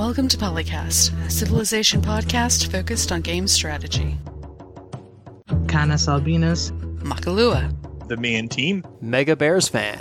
Welcome to Polycast, a Civilization podcast focused on game strategy. Canis Albinus, Makalua, the Man Team, Mega Bears Fan.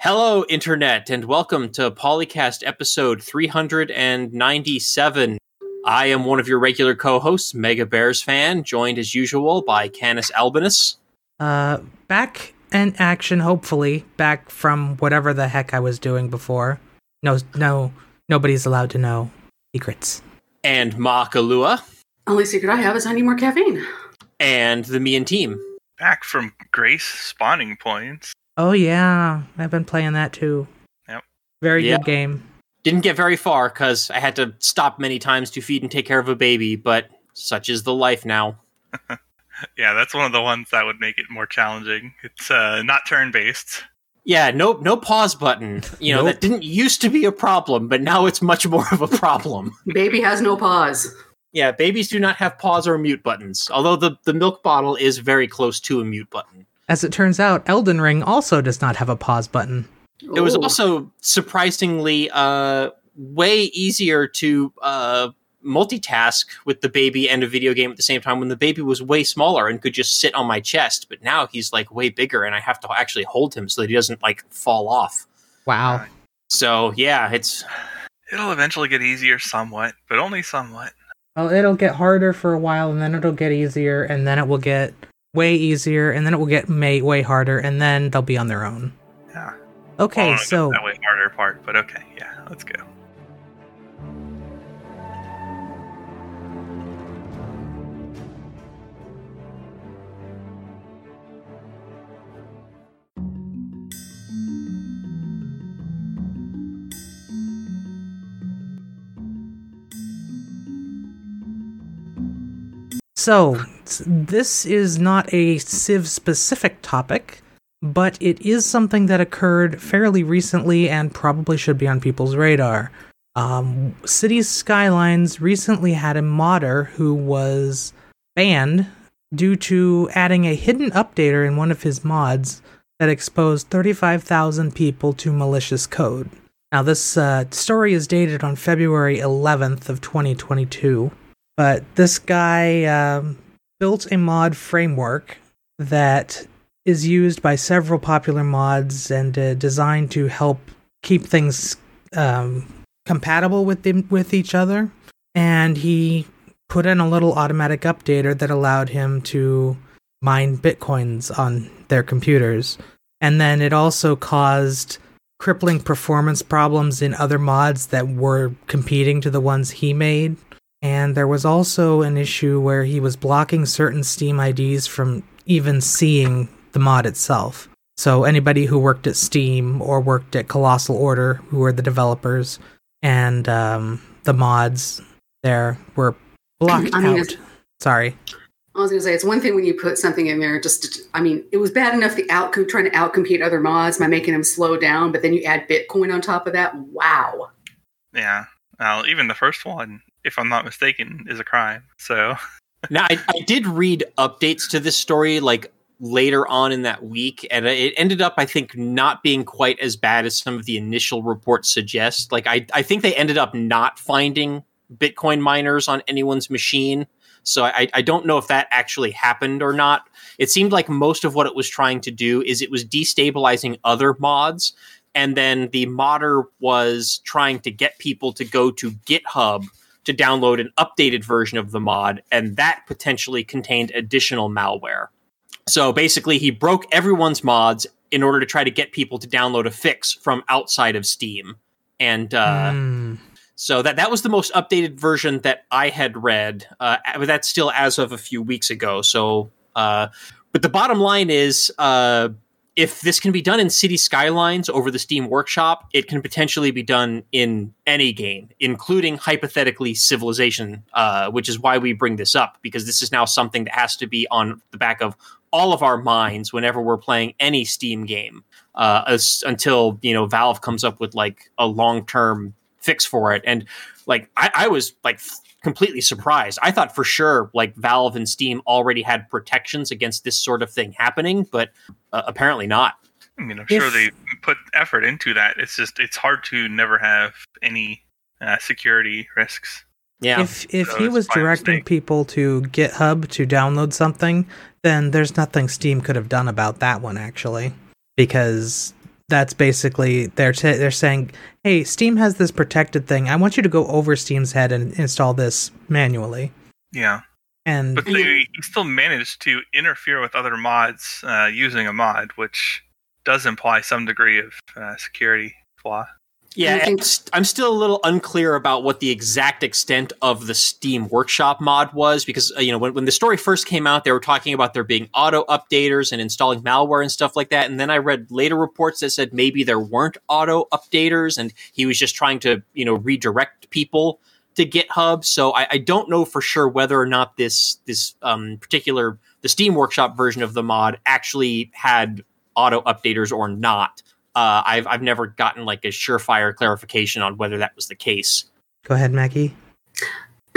Hello, Internet, and welcome to Polycast episode 397. I am one of your regular co-hosts, Mega Bears Fan, joined as usual by Canis Albinus. Back in action, hopefully. Back from whatever the heck I was doing before. No, nobody's allowed to know secrets. And Makalua. Only secret I have is I need more caffeine. And the Me and Team. Back from Grace spawning points. Oh yeah, I've been playing that too. Yep. Very good game. Didn't get very far because I had to stop many times to feed and take care of a baby, but such is the life now. Yeah, that's one of the ones that would make it more challenging. It's not turn-based. Yeah, no pause button. You know, That didn't used to be a problem, but now it's much more of a problem. Baby has no pause. Yeah, babies do not have pause or mute buttons, although the milk bottle is very close to a mute button. As it turns out, Elden Ring also does not have a pause button. It was also surprisingly way easier to multitask with the baby and a video game at the same time when the baby was way smaller and could just sit on my chest. But now he's like way bigger and I have to actually hold him so that he doesn't like fall off. Wow. So, yeah, it'll eventually get easier somewhat, but only somewhat. Well, it'll get harder for a while and then it'll get easier and then it will get way easier, and then it will get way harder, and then they'll be on their own. Yeah. Okay, well, so that way harder part, but okay, yeah, let's go. So, this is not a Civ-specific topic, but it is something that occurred fairly recently and probably should be on people's radar. City Skylines recently had a modder who was banned due to adding a hidden updater in one of his mods that exposed 35,000 people to malicious code. Now, this story is dated on February 11th of 2022. But this guy built a mod framework that is used by several popular mods and designed to help keep things compatible with each other. And he put in a little automatic updater that allowed him to mine bitcoins on their computers. And then it also caused crippling performance problems in other mods that were competing to the ones he made. And there was also an issue where he was blocking certain Steam IDs from even seeing the mod itself. So anybody who worked at Steam or worked at Colossal Order, who were the developers, and the mods there were blocked out. Sorry. I was going to say, it's one thing when you put something in there, it was bad enough trying to outcompete other mods by making them slow down, but then you add Bitcoin on top of that. Wow. Yeah. Well, even the first one, if I'm not mistaken, is a crime. So now I did read updates to this story like later on in that week, and it ended up, I think, not being quite as bad as some of the initial reports suggest. Like I think they ended up not finding Bitcoin miners on anyone's machine. So I don't know if that actually happened or not. It seemed like most of what it was trying to do is it was destabilizing other mods. And then the modder was trying to get people to go to GitHub to download an updated version of the mod, and that potentially contained additional malware. So basically, he broke everyone's mods in order to try to get people to download a fix from outside of Steam. And so that was the most updated version that I had read, but that's still as of a few weeks ago. So, but the bottom line is, if this can be done in City Skylines over the Steam Workshop, it can potentially be done in any game, including hypothetically Civilization, which is why we bring this up, because this is now something that has to be on the back of all of our minds whenever we're playing any Steam game, until, you know, Valve comes up with like a long-term fix for it. And like I was like completely surprised. I thought for sure like Valve and Steam already had protections against this sort of thing happening, but apparently not. I mean, I'm sure they put effort into that. It's just, it's hard to never have any security risks. Yeah. If he was directing people to GitHub to download something, then there's nothing Steam could have done about that one, actually. Because that's basically, they're saying, hey, Steam has this protected thing. I want you to go over Steam's head and install this manually. Yeah. But they still managed to interfere with other mods using a mod, which does imply some degree of security flaw. Yeah, I'm still a little unclear about what the exact extent of the Steam Workshop mod was, because when the story first came out, they were talking about there being auto-updaters and installing malware and stuff like that, and then I read later reports that said maybe there weren't auto-updaters, and he was just trying to redirect people to GitHub, so I don't know for sure whether or not the Steam Workshop version of the mod actually had auto-updaters or not. I've never gotten a surefire clarification on whether that was the case. Go ahead, Maggie.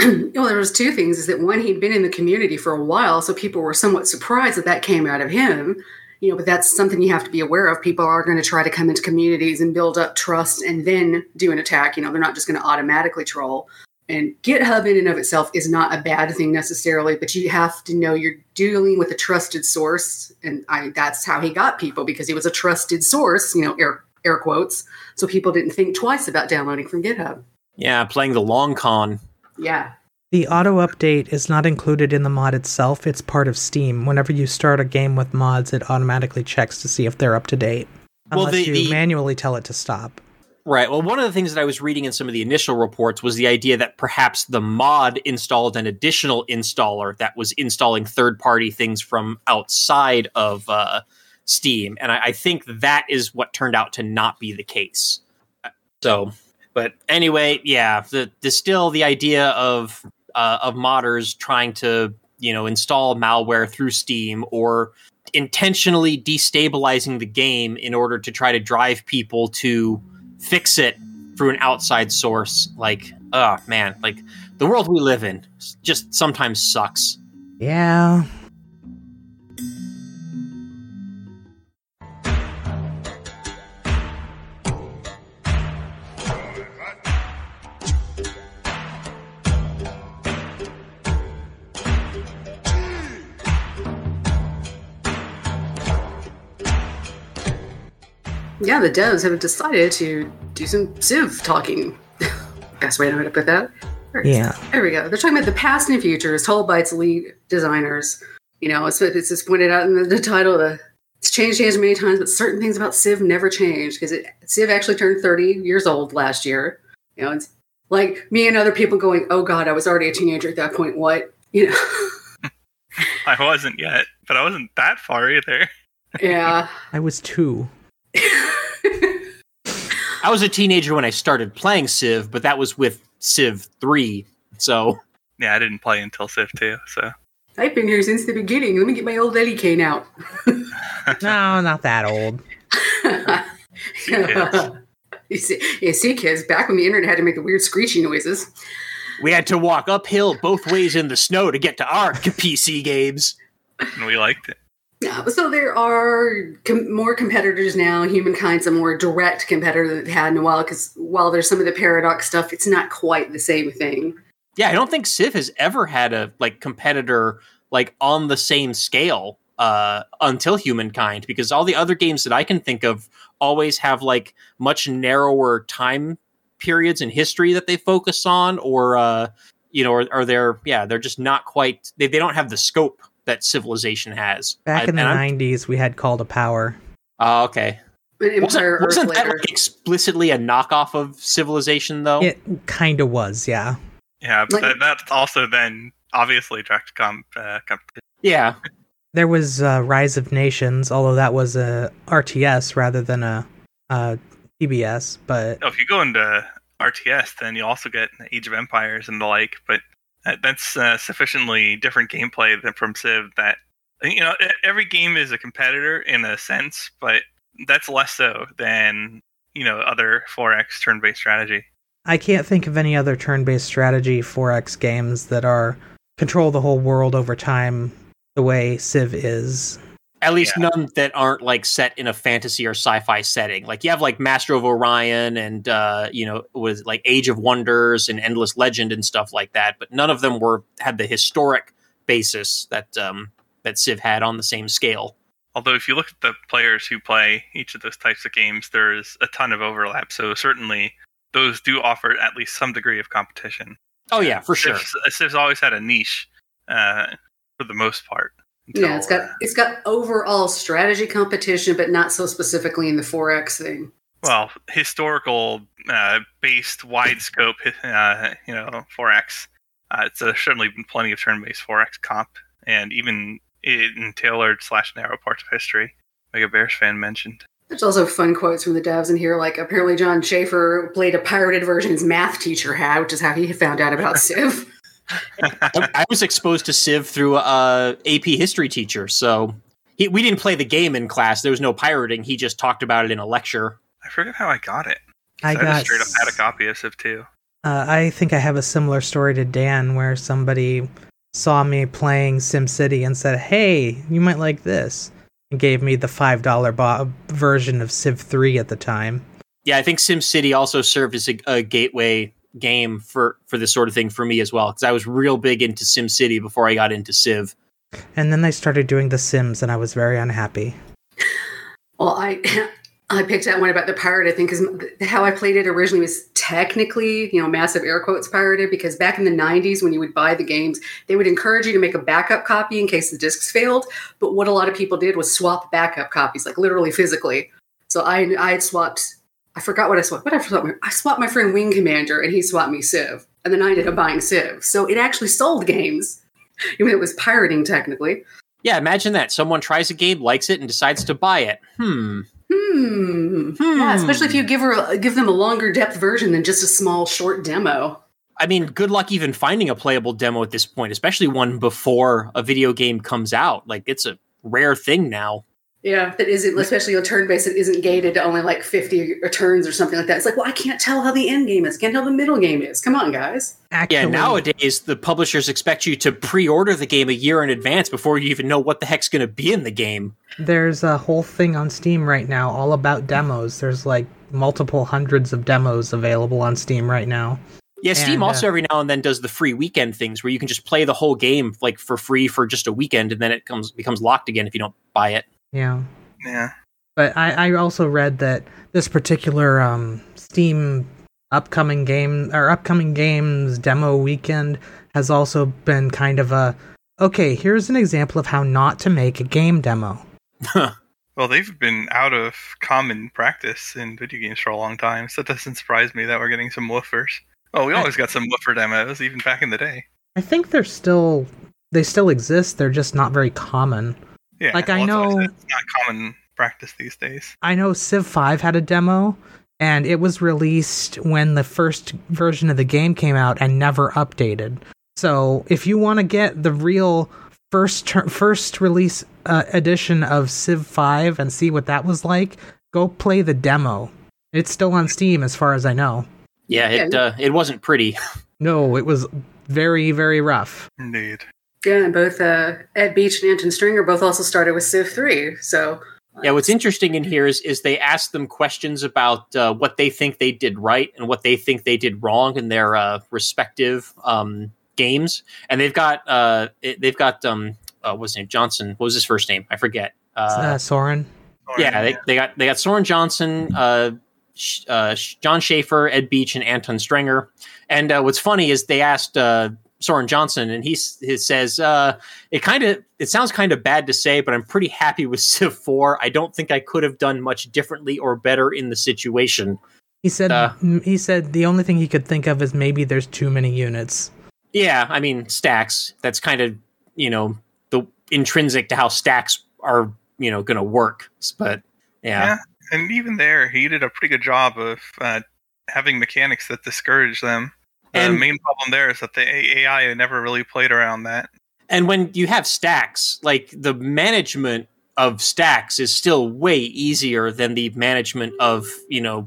Well, there was two things. Is that one, he'd been in the community for a while, so people were somewhat surprised that came out of him. But that's something you have to be aware of. People are going to try to come into communities and build up trust and then do an attack. They're not just going to automatically troll. And GitHub in and of itself is not a bad thing necessarily, but you have to know you're dealing with a trusted source. And that's how he got people, because he was a trusted source, air quotes. So people didn't think twice about downloading from GitHub. Yeah, playing the long con. Yeah. The auto-update is not included in the mod itself. It's part of Steam. Whenever you start a game with mods, it automatically checks to see if they're up to date. Unless you manually tell it to stop. Right. Well, one of the things that I was reading in some of the initial reports was the idea that perhaps the mod installed an additional installer that was installing third-party things from outside of Steam. And I think that is what turned out to not be the case. So, but anyway, yeah, still the idea of modders trying to, install malware through Steam or intentionally destabilizing the game in order to try to drive people to fix it through an outside source. The world we live in just sometimes sucks. Yeah. Yeah, the devs have decided to do some Civ talking. Best way to put that. Yeah. There we go. They're talking about the past and future is told by its lead designers. It's just pointed out in the title. It's changed many times, but certain things about Civ never change, because Civ actually turned 30 years old last year. It's like me and other people going, oh God, I was already a teenager at that point. What? I wasn't yet, but I wasn't that far either. Yeah. I was 2. I was a teenager when I started playing Civ, but that was with Civ 3, so... Yeah, I didn't play until Civ 2, so... I've been here since the beginning. Let me get my old Eddie cane out. No, not that old. See, kids, back when the internet had to make the weird screechy noises. We had to walk uphill both ways in the snow to get to our PC games. And we liked it. So there are more competitors now. Humankind's a more direct competitor than it had in a while, because while there's some of the Paradox stuff, it's not quite the same thing. Yeah, I don't think Civ has ever had a competitor on the same scale until Humankind, because all the other games that I can think of always have much narrower time periods in history that they focus on, they're just not quite. They don't have the scope that Civilization has. Back in the 90s, we had Call to Power. Oh, okay. Wasn't that explicitly a knockoff of Civilization, though? It kind of was, yeah. Yeah, but that's also then obviously direct competition. Yeah. There was Rise of Nations, although that was a RTS rather than a TBS, but... No, if you go into RTS, then you also get Age of Empires and the like, but... That's sufficiently different gameplay than from Civ that, every game is a competitor in a sense, but that's less so than, other 4X turn-based strategy. I can't think of any other turn-based strategy 4X games that control the whole world over time the way Civ is. At least none that aren't like set in a fantasy or sci-fi setting. Like you have like Master of Orion and was like Age of Wonders and Endless Legend and stuff like that. But none of them had the historic basis that that Civ had on the same scale. Although if you look at the players who play each of those types of games, there's a ton of overlap. So certainly those do offer at least some degree of competition. Oh yeah, for sure. Civ's always had a niche for the most part. Yeah, it's got overall strategy competition, but not so specifically in the 4X thing. Well, historical based wide scope, 4X. It's certainly been plenty of turn-based 4X comp, and even in tailored / narrow parts of history, like a Bears fan mentioned. There's also fun quotes from the devs in here, like apparently John Schaefer played a pirated version his math teacher had, which is how he found out about Civ. I was exposed to Civ through AP history teacher, so we didn't play the game in class. There was no pirating. He just talked about it in a lecture. I forget how I got it. I just straight up had a copy of Civ 2. I think I have a similar story to Dan, where somebody saw me playing SimCity and said, "Hey, you might like this," and gave me the $5 version of Civ 3 at the time. Yeah, I think SimCity also served as a gateway game for this sort of thing for me as well, because I was real big into SimCity before I got into Civ. And then they started doing The Sims, and I was very unhappy. Well, I picked that one about the pirate, I think, because how I played it originally was technically, massive air quotes pirated, because back in the 90s when you would buy the games, they would encourage you to make a backup copy in case the discs failed. But what a lot of people did was swap backup copies, like literally physically. So I had swapped... I forgot what I swapped. I swapped my friend Wing Commander, and he swapped me Civ. And then I ended up buying Civ. So it actually sold games. Even though it was pirating, technically. Yeah, imagine that. Someone tries a game, likes it, and decides to buy it. Yeah, especially if you give them a longer depth version than just a small, short demo. I mean, good luck even finding a playable demo at this point, especially one before a video game comes out. Like, it's a rare thing now. Yeah, that isn't, especially on turn-based, it isn't gated to only like 50 turns or something like that. It's like, well, I can't tell how the end game is. Can't tell the middle game is. Come on, guys. Actually, yeah, nowadays, the publishers expect you to pre-order the game a year in advance before you even know what the heck's going to be in the game. There's a whole thing on Steam right now all about demos. There's like multiple hundreds of demos available on Steam right now. Yeah, Steam also every now and then does the free weekend things where you can just play the whole game like for free for just a weekend, and then it becomes locked again if you don't buy it. Yeah. But I also read that this particular Steam upcoming game or upcoming games demo weekend has also been kind of here's an example of how not to make a game demo. Well, they've been out of common practice in video games for a long time, so it doesn't surprise me that we're getting some woofers. Oh, we always got some woofer demos, even back in the day. I think they still exist, they're just not very common. Yeah, like I know it's not common practice these days. I know Civ 5 had a demo, and it was released when the first version of the game came out and never updated. So if you want to get the real first release edition of Civ 5 and see what that was like, go play the demo. It's still on Steam, as far as I know. Yeah, it wasn't pretty. No, it was very, very rough. Indeed. Yeah, and both Ed Beach and Anton Stringer both also started with Civ 3. So yeah, what's interesting in here is they asked them questions about what they think they did right and what they think they did wrong in their respective games. And they've got what's his name? Johnson. What was his first name? I forget. Soren. Yeah, they got Soren Johnson. John Schaefer, Ed Beach, and Anton Stringer. And what's funny is they asked Soren Johnson, and he says, it sounds kind of bad to say, but I'm pretty happy with Civ 4. I don't think I could have done much differently or better in the situation. He said the only thing he could think of is maybe there's too many units. Yeah, I mean, stacks. That's kind of, the intrinsic to how stacks are, going to work. But yeah. And even there, he did a pretty good job of having mechanics that discourage them. And the main problem there is that the AI never really played around that. And when you have stacks, like the management of stacks is still way easier than the management of,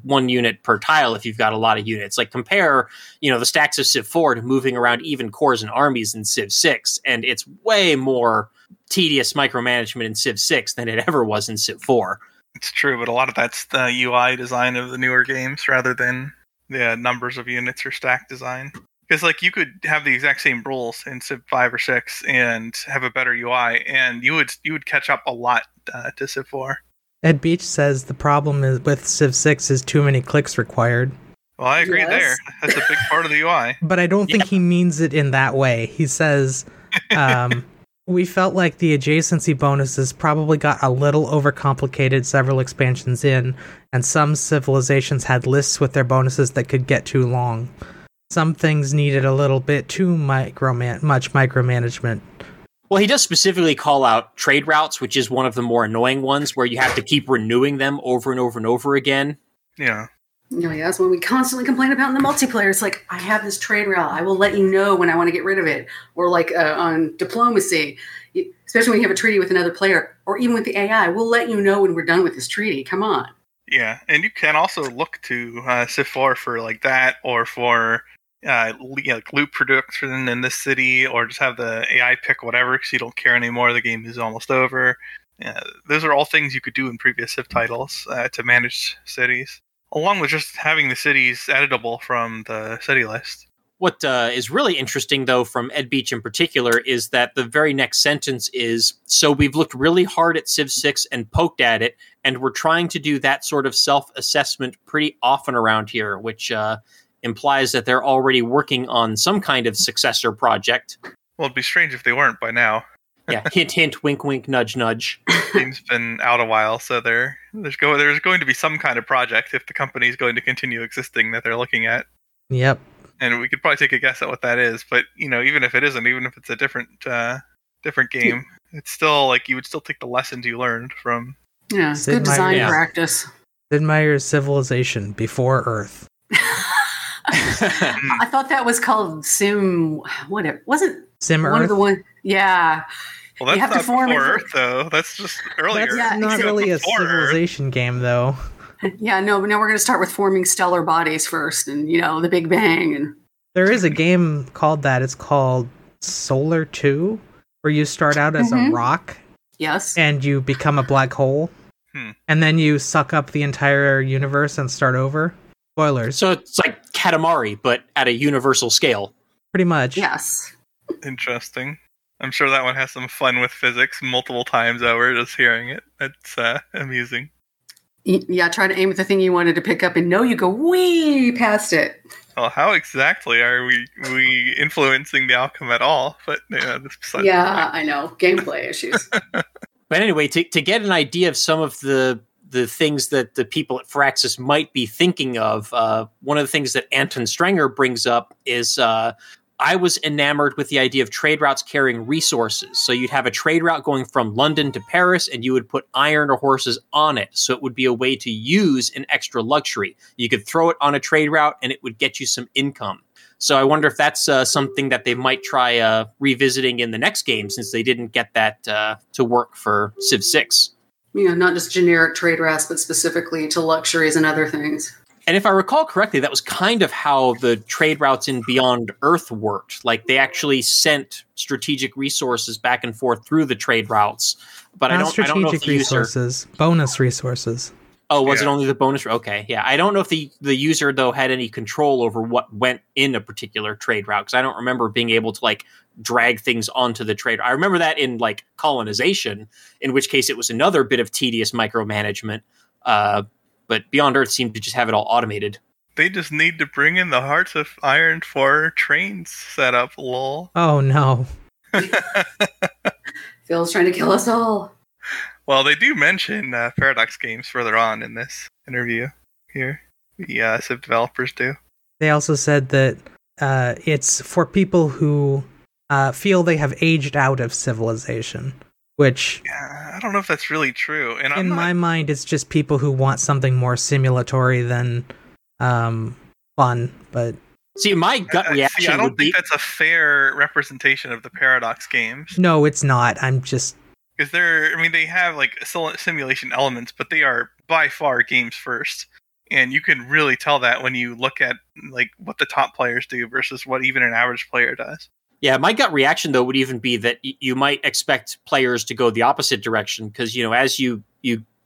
one unit per tile if you've got a lot of units. Like compare, the stacks of Civ 4 to moving around even cores and armies in Civ 6, and it's way more tedious micromanagement in Civ 6 than it ever was in Civ 4. It's true, but a lot of that's the UI design of the newer games rather than the numbers of units or stack design. Because, like, you could have the exact same rules in Civ 5 or 6 and have a better UI, and you would catch up a lot to Civ 4. Ed Beach says the problem is with Civ 6 is too many clicks required. Well, I agree there. That's a big part of the UI. But I don't think he means it in that way. He says, we felt like the adjacency bonuses probably got a little overcomplicated several expansions in, and some civilizations had lists with their bonuses that could get too long. Some things needed a little bit too much micromanagement. Well, he does specifically call out trade routes, which is one of the more annoying ones, where you have to keep renewing them over and over and over again. Yeah. No, yeah, that's what we constantly complain about in the multiplayer. It's like, I have this trade route. I will let you know when I want to get rid of it. Or like on diplomacy, especially when you have a treaty with another player, or even with the AI, we'll let you know when we're done with this treaty. Come on. Yeah, and you can also look to Civ 4 for like that, or for... like loot production in this city, or just have the AI pick whatever because you don't care anymore. The game is almost over. Those are all things you could do in previous Civ titles to manage cities, along with just having the cities editable from the city list. What is really interesting, though, from Ed Beach in particular, is that the very next sentence is, so we've looked really hard at Civ 6 and poked at it, and we're trying to do that sort of self-assessment pretty often around here, which... implies that they're already working on some kind of successor project. Well, it'd be strange if they weren't by now. Yeah, hint, hint, wink, wink, nudge, nudge. Game's been out a while, so there's going to be some kind of project if the company's going to continue existing that they're looking at. Yep. And we could probably take a guess at what that is, but you know, even if it isn't, even if it's a different game, it's still like you would still take the lessons you learned from. Yeah, it's good design practice. Sid Meier's Civilization Before Earth. I thought that was called Sim. Whatever, wasn't Sim Earth? One of the one. Yeah. Well, that's not Before Earth, though. That's just earlier. That's not really a civilization game, though. Yeah, no. But now we're going to start with forming stellar bodies first, and you know, the Big Bang. And there is a game called that. It's called Solar 2, where you start out as a rock. Yes. And you become a black hole, and then you suck up the entire universe and start over. Spoilers. So it's like Katamari, but at a universal scale. Pretty much. Yes. Interesting. I'm sure that one has some fun with physics multiple times over just hearing it. That's amusing. Yeah, try to aim at the thing you wanted to pick up and know you go way past it. Well, how exactly are we influencing the outcome at all? But yeah, I know. Gameplay issues. But anyway, to get an idea of some of the things that the people at Firaxis might be thinking of. One of the things that Anton Stringer brings up is, I was enamored with the idea of trade routes carrying resources. So you'd have a trade route going from London to Paris, and you would put iron or horses on it. So it would be a way to use an extra luxury. You could throw it on a trade route, and it would get you some income. So I wonder if that's something that they might try revisiting in the next game, since they didn't get that to work for Civ 6. You know, not just generic trade routes, but specifically to luxuries and other things. And if I recall correctly, that was kind of how the trade routes in Beyond Earth worked. Like, they actually sent strategic resources back and forth through the trade routes. But I don't know if the resources, user... bonus resources. Oh, was it only the bonus? Okay, yeah. I don't know if the user, though, had any control over what went in a particular trade route, because I don't remember being able to, like, drag things onto the trade. I remember that in, like, colonization, in which case it was another bit of tedious micromanagement, but Beyond Earth seemed to just have it all automated. They just need to bring in the Hearts of Iron 4 trains set up, lol. Oh, no. Phil's trying to kill us all. Well, they do mention Paradox Games further on in this interview here. The Civ developers do. They also said that it's for people who feel they have aged out of civilization, which... Yeah, I don't know if that's really true. And my mind, it's just people who want something more simulatory than fun, but... See, my gut reaction I don't think that's a fair representation of the Paradox Games. No, it's not. I'm just... Because they have like simulation elements, but they are by far games first, and you can really tell that when you look at like what the top players do versus what even an average player does. Yeah, my gut reaction, though, would even be that you might expect players to go the opposite direction because, you know, as you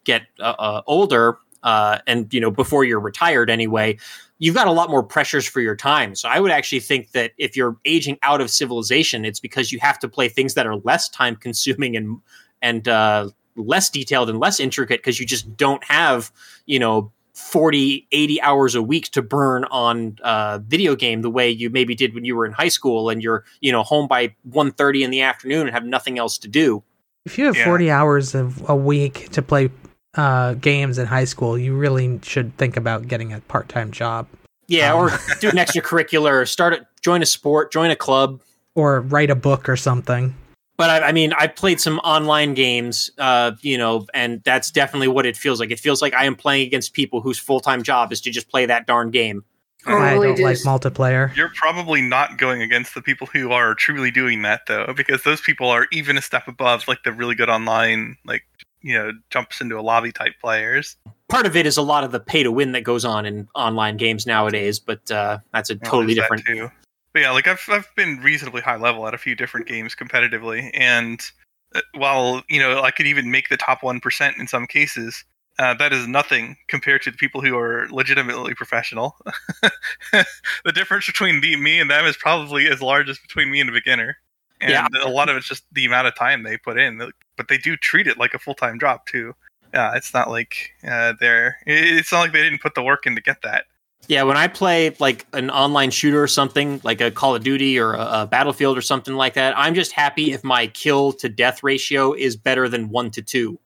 get older and, you know, before you're retired anyway, you've got a lot more pressures for your time. So I would actually think that if you're aging out of Civilization, it's because you have to play things that are less time consuming and less detailed and less intricate because you just don't have, you know, 40, 80 hours a week to burn on a video game the way you maybe did when you were in high school and you're, you know, home by 1:30 in the afternoon and have nothing else to do. If you have 40 hours a week to play games in high school, you really should think about getting a part-time job. Yeah, or do an extracurricular, join a sport, join a club. Or write a book or something. But I mean, I played some online games, you know, and that's definitely what it feels like. It feels like I am playing against people whose full-time job is to just play that darn game. I don't like multiplayer. You're probably not going against the people who are truly doing that, though, because those people are even a step above, like, the really good online, like, you know, jumps into a lobby type players. Part of it is a lot of the pay to win that goes on in online games nowadays, but that's a totally different... Too. But yeah, like I've been reasonably high level at a few different games competitively, and while, you know, I could even make the top 1% in some cases, that is nothing compared to the people who are legitimately professional. The difference between me and them is probably as large as between me and a beginner, and a lot of it's just the amount of time they put in. But they do treat it like a full time job too. It's not like it's not like they didn't put the work in to get that. Yeah, when I play like an online shooter or something, like a Call of Duty or a Battlefield or something like that, I'm just happy if my kill to death ratio is better than 1 to 2.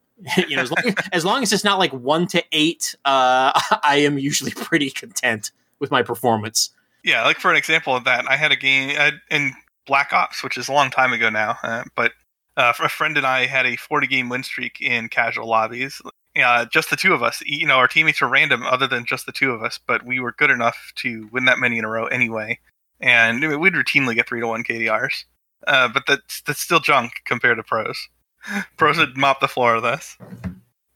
You know, as long as it's not like 1 to 8, I am usually pretty content with my performance. Yeah, like for an example of that, I had a game in Black Ops, which is a long time ago now, but a friend and I had a 40-game win streak in casual lobbies. Just the two of us, you know, our teammates were random other than just the two of us, but we were good enough to win that many in a row anyway. And we'd routinely get 3-1 KDRs. But that's still junk compared to pros. Pros would mop the floor with us.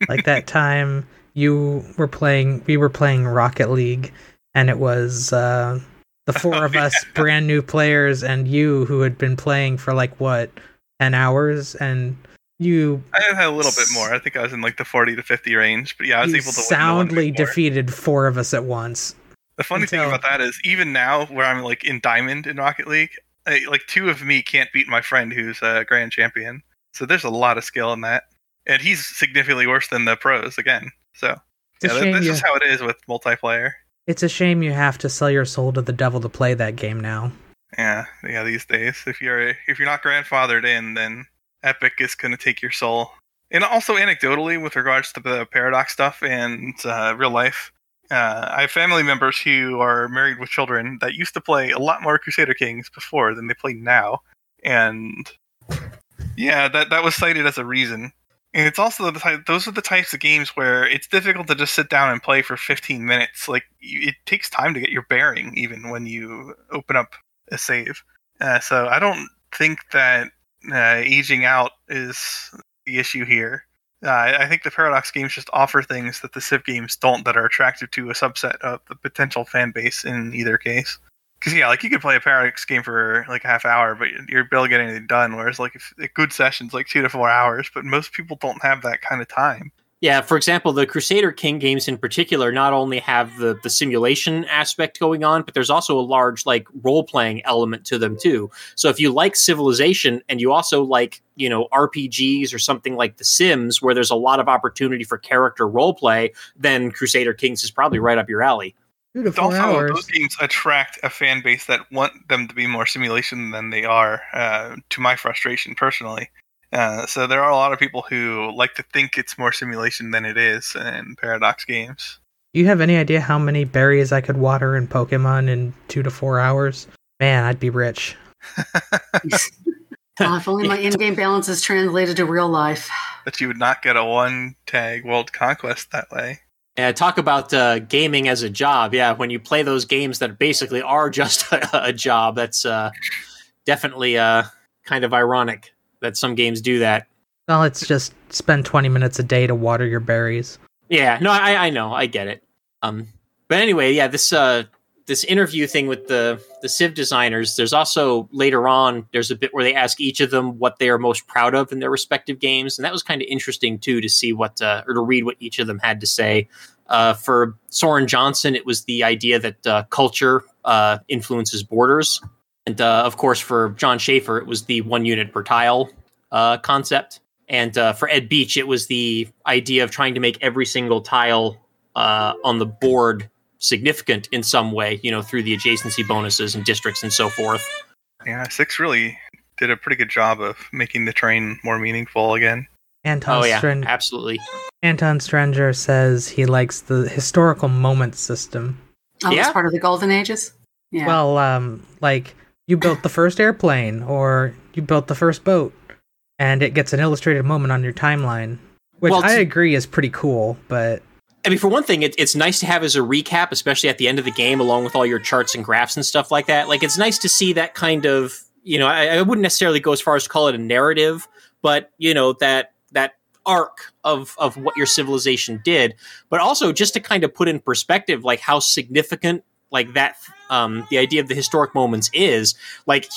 Like that time we were playing Rocket League, and it was the four of us brand new players and you who had been playing for like what, 10 hours, and I had a little bit more. I think I was in like the 40 to 50 range, but yeah, I was able to soundly defeated four of us at once. The funny thing about that is, even now where I'm like in Diamond in Rocket League, like two of me can't beat my friend who's a grand champion. So there's a lot of skill in that, and he's significantly worse than the pros again. So yeah, this is how it is with multiplayer. It's a shame you have to sell your soul to the devil to play that game now. Yeah. These days, if you're not grandfathered in, then Epic is going to take your soul. And also anecdotally, with regards to the Paradox stuff and real life, I have family members who are married with children that used to play a lot more Crusader Kings before than they play now. And yeah, that was cited as a reason. And it's also those are the types of games where it's difficult to just sit down and play for 15 minutes. Like, it takes time to get your bearing, even when you open up a save. So I don't think that aging out is the issue here. I think the Paradox games just offer things that the Civ games don't, that are attractive to a subset of the potential fan base in either case. Because yeah, like you could play a Paradox game for like a half hour, but you're barely getting anything done. Whereas like a good session's like 2 to 4 hours, but most people don't have that kind of time. Yeah, for example, the Crusader King games in particular not only have the simulation aspect going on, but there's also a large like role-playing element to them too. So if you like Civilization and you also like, you know, RPGs or something like The Sims where there's a lot of opportunity for character role-play, then Crusader Kings is probably right up your alley. Also, those games attract a fan base that want them to be more simulation than they are, to my frustration personally. So there are a lot of people who like to think it's more simulation than it is in Paradox games. Do you have any idea how many berries I could water in Pokemon in 2 to 4 hours? Man, I'd be rich. If only my in-game balance is translated to real life. But you would not get a 1-tag world conquest that way. Yeah, talk about gaming as a job. Yeah, when you play those games that basically are just a job, that's definitely kind of ironic that some games do that. Well, it's just spend 20 minutes a day to water your berries. Yeah, no, I know. I get it. But anyway, yeah, this this interview thing with the Civ designers, there's also later on, there's a bit where they ask each of them what they are most proud of in their respective games. And that was kind of interesting, too, to see what or to read what each of them had to say. For Soren Johnson, it was the idea that culture influences borders. And, of course, for John Schaefer, it was the 1 unit per tile concept. And for Ed Beach, it was the idea of trying to make every single tile on the board significant in some way, you know, through the adjacency bonuses and districts and so forth. Yeah, 6 really did a pretty good job of making the terrain more meaningful again. Anton absolutely. Anton Stringer says he likes the historical moment system. Oh, yeah. It's part of the Golden Ages? Yeah. Well, like, you built the first airplane, or you built the first boat, and it gets an illustrated moment on your timeline, which I agree is pretty cool, but... I mean, for one thing, it's nice to have as a recap, especially at the end of the game, along with all your charts and graphs and stuff like that. Like, it's nice to see that kind of, you know, I wouldn't necessarily go as far as to call it a narrative, but, you know, that arc of what your civilization did. But also just to kind of put in perspective, like, how significant, like, that, the idea of the historic moments is. Like,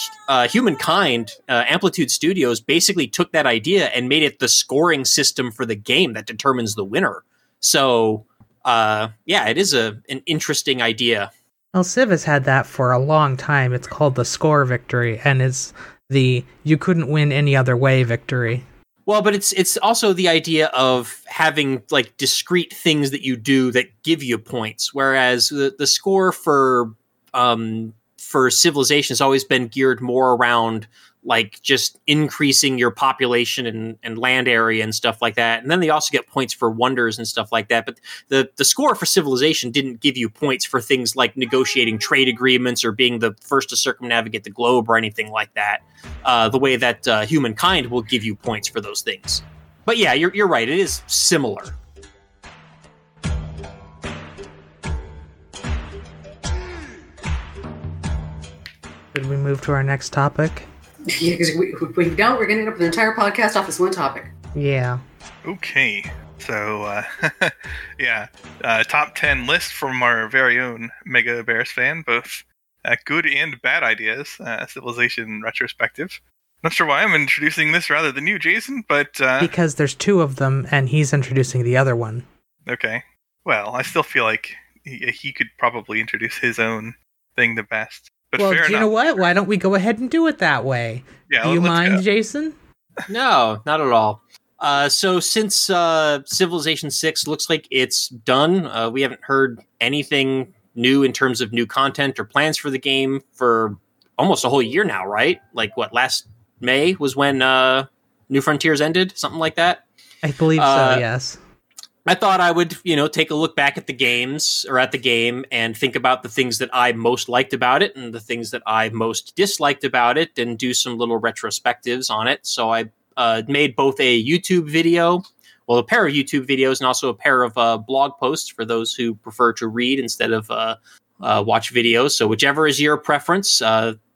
Humankind, Amplitude Studios, basically took that idea and made it the scoring system for the game that determines the winner. So, yeah, it is an interesting idea. Well, Civ has had that for a long time. It's called the score victory, and it's the you couldn't win any other way victory. Well, but it's also the idea of having, like, discrete things that you do that give you points, whereas the score for Civilization has always been geared more around, like, just increasing your population and land area and stuff like that. And then they also get points for wonders and stuff like that. But the score for Civilization didn't give you points for things like negotiating trade agreements or being the first to circumnavigate the globe or anything like that, the way that Humankind will give you points for those things. But yeah, you're right. It is similar. Should we move to our next topic? Yeah, because if we don't, we're going to end up with an entire podcast off this one topic. Yeah. Okay. So, yeah. Top 10 list from our very own Mega Bears fan, both good and bad ideas, Civilization retrospective. Not sure why I'm introducing this rather than you, Jason, but... because there's 2 of them, and he's introducing the other one. Okay. Well, I still feel like he could probably introduce his own thing the best. But well, do you know what? Why don't we go ahead and do it that way? Yeah, do you mind, go. Jason? No, not at all. So since Civilization 6 looks like it's done, we haven't heard anything new in terms of new content or plans for the game for almost a whole year now, right? Like, what, last May was when New Frontiers ended? Something like that? I believe so, yes. I thought I would, you know, take a look back at the games or at the game and think about the things that I most liked about it and the things that I most disliked about it and do some little retrospectives on it. So I made both a YouTube video, well, a pair of YouTube videos and also a pair of blog posts for those who prefer to read instead of watch videos. So whichever is your preference,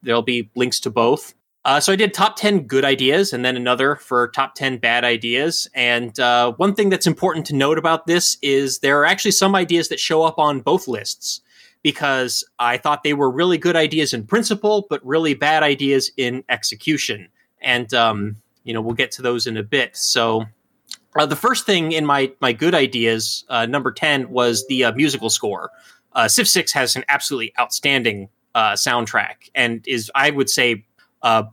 there'll be links to both. So I did top 10 good ideas and then another for top 10 bad ideas. And one thing that's important to note about this is there are actually some ideas that show up on both lists because I thought they were really good ideas in principle, but really bad ideas in execution. And, you know, we'll get to those in a bit. So the first thing in my good ideas, number 10, was the musical score. Civ 6 has an absolutely outstanding soundtrack and is, I would say,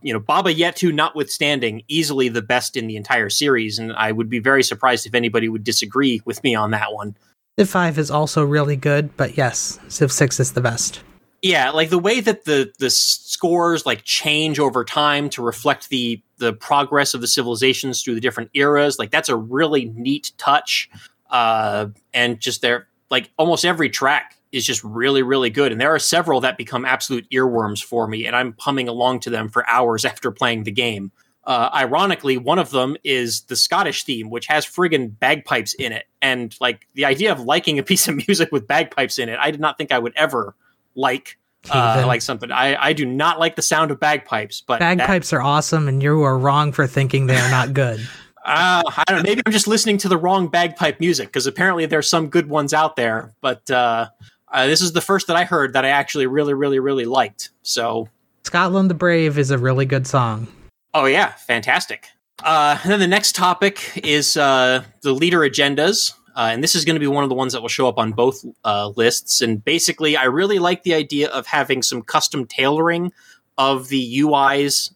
you know, Baba Yetu notwithstanding, easily the best in the entire series, and I would be very surprised if anybody would disagree with me on that one. Civ 5 is also really good, but yes, Civ 6 is the best. Yeah, like the way that the scores like change over time to reflect the progress of the civilizations through the different eras, like that's a really neat touch. And just their like almost every track is just really, really good. And there are several that become absolute earworms for me, and I'm humming along to them for hours after playing the game. Ironically, one of them is the Scottish theme, which has friggin' bagpipes in it. And, like, the idea of liking a piece of music with bagpipes in it, I did not think I would ever like something. I do not like the sound of bagpipes. But bagpipes are awesome, and you are wrong for thinking they are not good. I don't know. Maybe I'm just listening to the wrong bagpipe music, because apparently there's some good ones out there. But... This is the first that I heard that I actually really, really, really liked. So Scotland the Brave is a really good song. Oh, yeah. Fantastic. And then the next topic is the leader agendas. And this is going to be one of the ones that will show up on both lists. And basically, I really like the idea of having some custom tailoring of the UIs,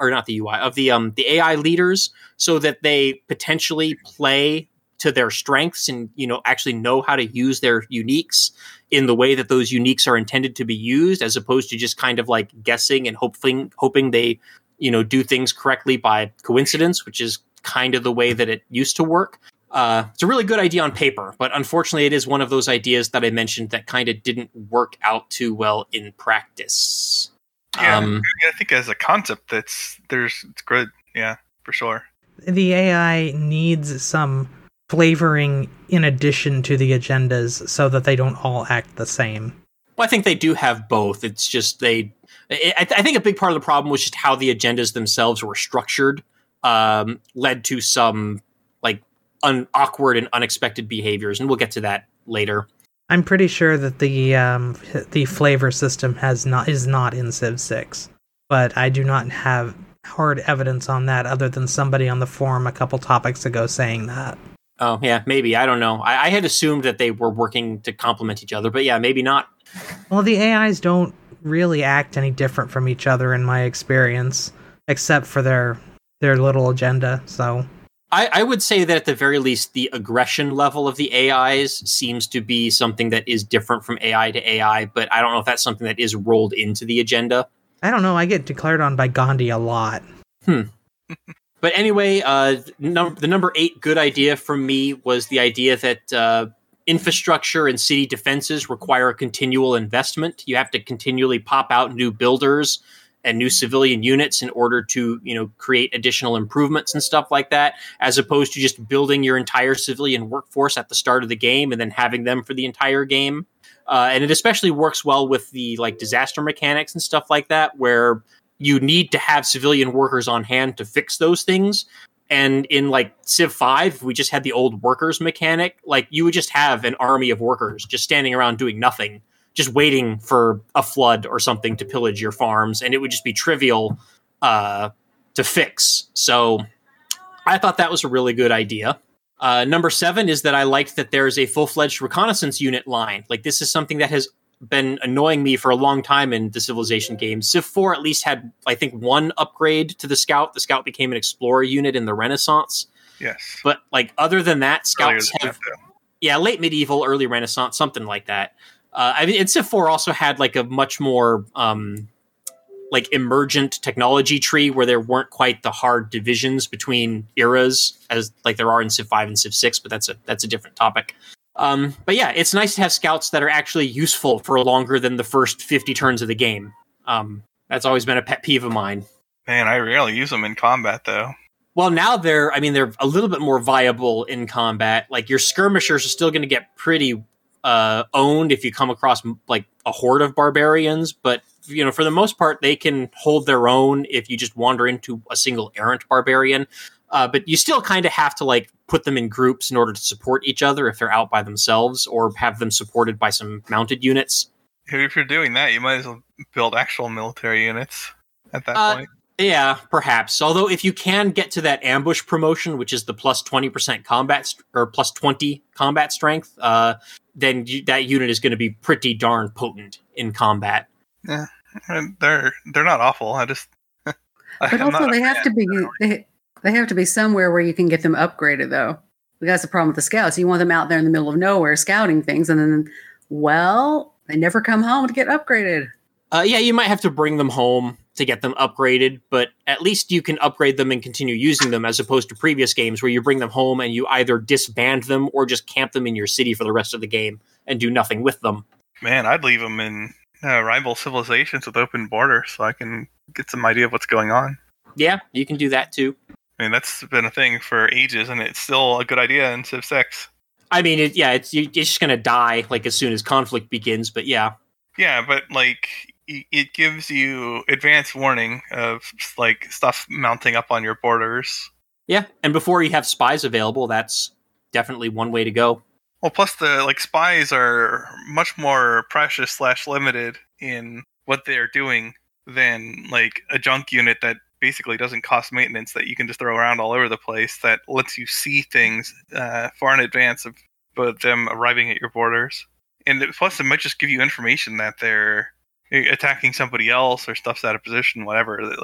or not the UI, of the AI leaders, so that they potentially play to their strengths and, you know, actually know how to use their uniques in the way that those uniques are intended to be used, as opposed to just kind of like guessing and hoping they, you know, do things correctly by coincidence, which is kind of the way that it used to work. It's a really good idea on paper, but unfortunately it is one of those ideas that I mentioned that kind of didn't work out too well in practice. Yeah, I think as a concept, it's good. Yeah, for sure. The AI needs some flavoring in addition to the agendas so that they don't all act the same. Well, I think they do have both. It's just I think a big part of the problem was just how the agendas themselves were structured, led to some like awkward and unexpected behaviors, and we'll get to that later. I'm pretty sure that the flavor system is not in Civ 6, but I do not have hard evidence on that other than somebody on the forum a couple topics ago saying that. Oh, yeah, maybe. I don't know. I had assumed that they were working to complement each other, but yeah, maybe not. Well, the AIs don't really act any different from each other in my experience, except for their little agenda, so... I would say that at the very least, the aggression level of the AIs seems to be something that is different from AI to AI, but I don't know if that's something that is rolled into the agenda. I don't know. I get declared on by Gandhi a lot. But anyway, the number 8 good idea from me was the idea that infrastructure and city defenses require continual investment. You have to continually pop out new builders and new civilian units in order to, you know, create additional improvements and stuff like that, as opposed to just building your entire civilian workforce at the start of the game and then having them for the entire game. And it especially works well with the like disaster mechanics and stuff like that, where you need to have civilian workers on hand to fix those things. And in like Civ 5, we just had the old workers mechanic. Like you would just have an army of workers just standing around doing nothing, just waiting for a flood or something to pillage your farms, and it would just be trivial to fix. So I thought that was a really good idea. Number 7 is that I liked that there is a full-fledged reconnaissance unit line. Like, this is something that has been annoying me for a long time in the Civilization games. Civ 4 at least had, I think, one upgrade to the Scout. The Scout became an Explorer unit in the Renaissance. Yes. But, like, other than that, Scouts have... Yeah, late medieval, early Renaissance, something like that. I mean, and Civ 4 also had like a much more like emergent technology tree where there weren't quite the hard divisions between eras as like there are in Civ 5 and Civ 6, but that's a different topic. But yeah, it's nice to have scouts that are actually useful for longer than the first 50 turns of the game. That's always been a pet peeve of mine. Man, I rarely use them in combat though. Well, now they're a little bit more viable in combat. Like your skirmishers are still going to get pretty owned if you come across like a horde of barbarians, but you know, for the most part, they can hold their own if you just wander into a single errant barbarian. But you still kind of have to like put them in groups in order to support each other if they're out by themselves, or have them supported by some mounted units. If you're doing that, you might as well build actual military units at that point. Yeah, perhaps. Although if you can get to that ambush promotion, which is the plus 20% combat or plus 20 combat strength, then that unit is going to be pretty darn potent in combat. Yeah, they're not awful. I just but also they have to be somewhere where you can get them upgraded though. That's the problem with the scouts. You want them out there in the middle of nowhere scouting things, and then they never come home to get upgraded. Yeah, you might have to bring them home to get them upgraded, but at least you can upgrade them and continue using them, as opposed to previous games where you bring them home and you either disband them or just camp them in your city for the rest of the game and do nothing with them. Man, I'd leave them in rival civilizations with open borders so I can get some idea of what's going on. Yeah, you can do that too. I mean, that's been a thing for ages, and it's still a good idea in Civ 6. I mean, it's just going to die like as soon as conflict begins, but yeah. Yeah, but like... it gives you advance warning of like stuff mounting up on your borders. Yeah, and before you have spies available, that's definitely one way to go. Well, plus the spies are much more precious / limited in what they're doing than a junk unit that basically doesn't cost maintenance, that you can just throw around all over the place, that lets you see things far in advance of them arriving at your borders. And plus, it might just give you information that they're attacking somebody else or stuff's out of position, whatever.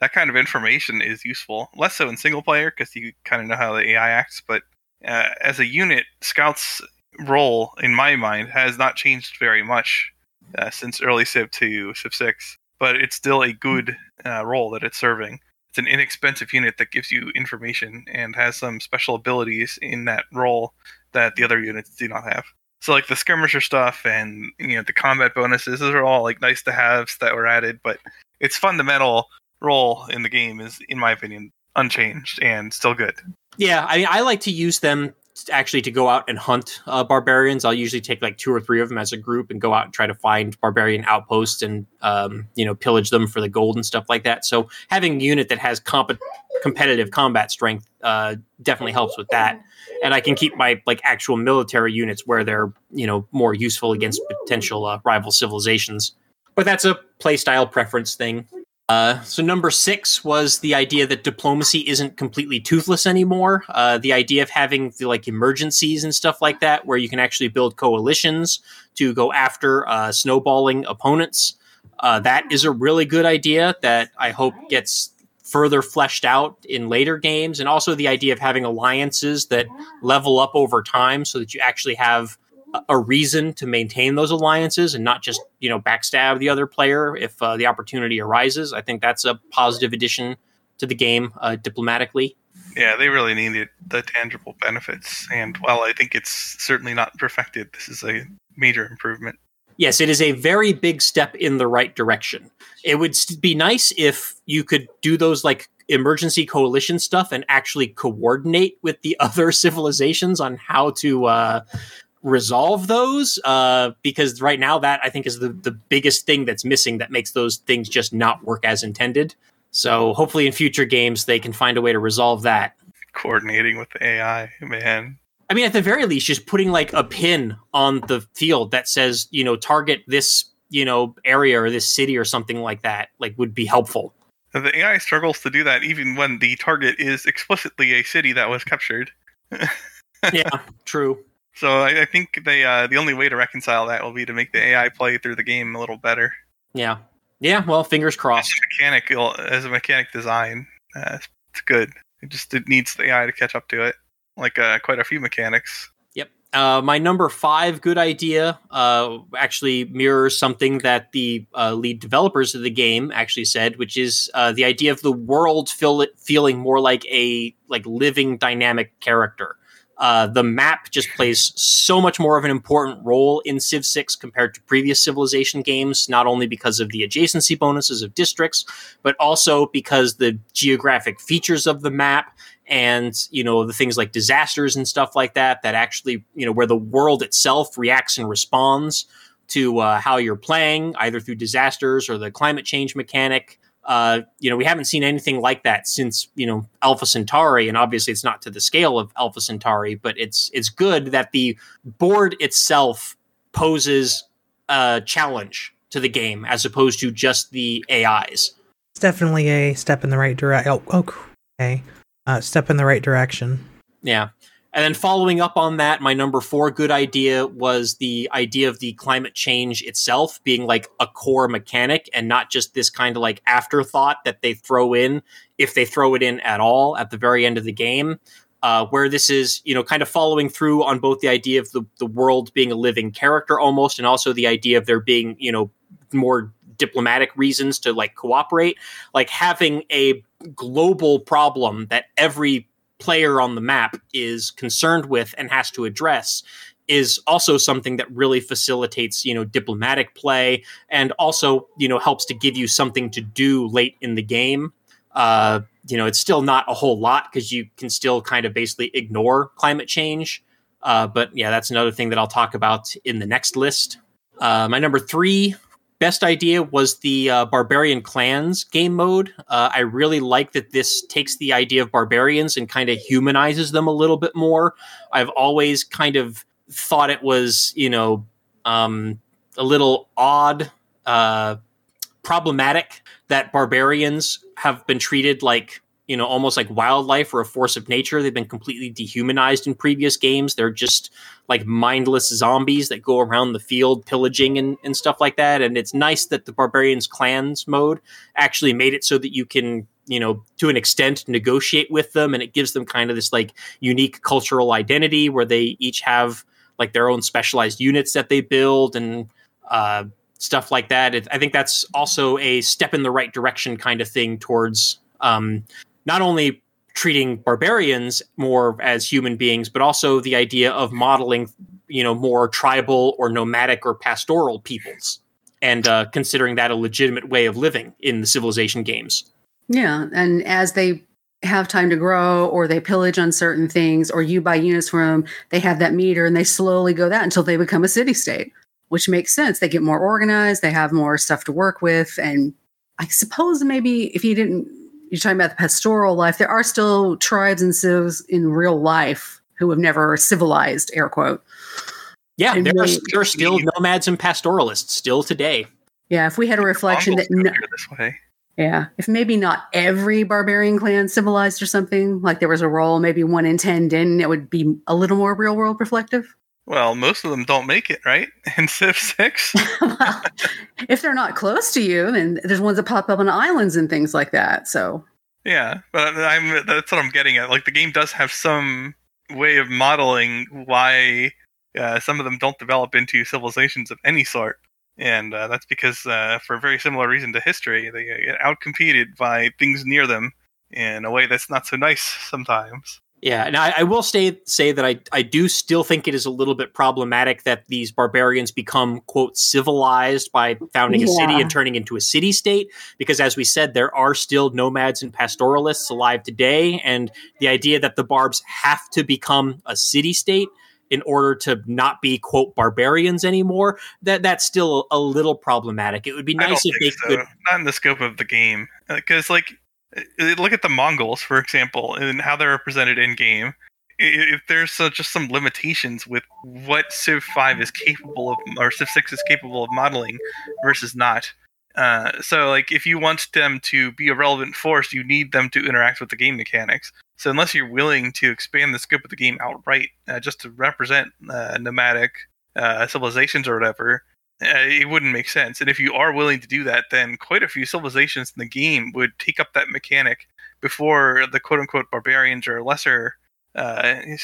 That kind of information is useful. Less so in single player, because you kind of know how the AI acts, but as a unit, Scout's role, in my mind, has not changed very much since early Civ 2, Civ 6. But it's still a good role that it's serving. It's an inexpensive unit that gives you information and has some special abilities in that role that the other units do not have. So the skirmisher stuff and the combat bonuses, those are all nice to haves that were added, but its fundamental role in the game is, in my opinion, unchanged and still good. Yeah, I mean, I like to use them actually to go out and hunt barbarians. I'll usually take 2 or 3 of them as a group and go out and try to find barbarian outposts and pillage them for the gold and stuff like that. So having a unit that has competitive combat strength definitely helps with that. And I can keep my actual military units where they're more useful against potential rival civilizations. But that's a playstyle preference thing. So number 6 was the idea that diplomacy isn't completely toothless anymore. The idea of having emergencies and stuff like that, where you can actually build coalitions to go after snowballing opponents. That is a really good idea that I hope gets further fleshed out in later games. And also the idea of having alliances that level up over time so that you actually have a reason to maintain those alliances and not just, backstab the other player if the opportunity arises. I think that's a positive addition to the game diplomatically. Yeah, they really needed the tangible benefits. And while I think it's certainly not perfected, this is a major improvement. Yes, it is a very big step in the right direction. It would be nice if you could do those emergency coalition stuff and actually coordinate with the other civilizations on how to resolve those, because right now that I think is the biggest thing that's missing that makes those things just not work as intended. So hopefully in future games they can find a way to resolve that. Coordinating with the AI, man. I mean, at the very least, just putting a pin on the field that says, target this, area or this city or something like that, would be helpful. The AI struggles to do that even when the target is explicitly a city that was captured. Yeah, true. So I think the only way to reconcile that will be to make the AI play through the game a little better. Yeah. Yeah, well, fingers crossed. As a mechanic design, it's good. It needs the AI to catch up to it, quite a few mechanics. Yep. My number 5 good idea actually mirrors something that the lead developers of the game actually said, which is the idea of the world feeling more like a living, dynamic character. The map just plays so much more of an important role in Civ 6 compared to previous Civilization games, not only because of the adjacency bonuses of districts, but also because the geographic features of the map and, the things like disasters and stuff like that actually, where the world itself reacts and responds to how you're playing, either through disasters or the climate change mechanic. We haven't seen anything like that since, Alpha Centauri, and obviously it's not to the scale of Alpha Centauri, but it's good that the board itself poses a challenge to the game as opposed to just the AIs. It's definitely a step in the right direction. Okay. Step in the right direction. Yeah. And then following up on that, my number 4 good idea was the idea of the climate change itself being a core mechanic and not just this kind of afterthought that they throw in, if they throw it in at all, at the very end of the game, where this is, kind of following through on both the idea of the world being a living character almost, and also the idea of there being, more diplomatic reasons to cooperate, having a global problem that every player on the map is concerned with and has to address is also something that really facilitates, diplomatic play and also, helps to give you something to do late in the game. It's still not a whole lot because you can still kind of basically ignore climate change. But yeah, that's another thing that I'll talk about in the next list. My number 3 best idea was the Barbarian Clans game mode. I really like that this takes the idea of barbarians and kind of humanizes them a little bit more. I've always kind of thought it was, you know, a little odd, problematic that barbarians have been treated like, you know, almost like wildlife or a force of nature. They've been completely dehumanized in previous games. They're just like mindless zombies that go around the field pillaging and stuff like that. And it's nice that the Barbarians Clans mode actually made it so that you can, you know, to an extent negotiate with them. And it gives them kind of this like unique cultural identity where they each have like their own specialized units that they build and stuff like that. I think that's also a step in the right direction kind of thing towards not only treating barbarians more as human beings, but also the idea of modeling, you know, more tribal or nomadic or pastoral peoples and considering that a legitimate way of living in the Civilization games. Yeah. And as they have time to grow or they pillage on certain things or you buy units from them, they have that meter and they slowly go that until they become a city state, which makes sense. They get more organized. They have more stuff to work with. And I suppose maybe if you didn't, you're talking about the pastoral life. There are still tribes and civs in real life who have never civilized, air quote. Yeah, and there are still nomads and pastoralists still today. Yeah, if we had a reflection that... this way. Yeah, if maybe not every barbarian clan civilized or something, like there was a role, maybe 1 in 10 didn't, it would be a little more real-world reflective. Well, most of them don't make it, right? In Civ 6? Well, if they're not close to you, then there's ones that pop up on islands and things like that, so... Yeah, but that's what I'm getting at. Like, the game does have some way of modeling why some of them don't develop into civilizations of any sort. And that's because, for a very similar reason to history, they get outcompeted by things near them in a way that's not so nice sometimes. Yeah, and I will say that I do still think it is a little bit problematic that these barbarians become, quote, civilized by founding a city and turning into a city-state, because as we said, there are still nomads and pastoralists alive today, and the idea that the Barbs have to become a city-state in order to not be, quote, barbarians anymore, that's still a little problematic. It would be nice if they could... Not in the scope of the game, because, like... Look at the Mongols, for example, and how they're represented in-game. If there's just some limitations with what Civ 5 is capable of, or Civ 6 is capable of modeling versus not. So, like, if you want them to be a relevant force, you need them to interact with the game mechanics. So unless you're willing to expand the scope of the game outright, just to represent nomadic civilizations or whatever... it wouldn't make sense. And if you are willing to do that, then quite a few civilizations in the game would take up that mechanic before the quote-unquote barbarians or lesser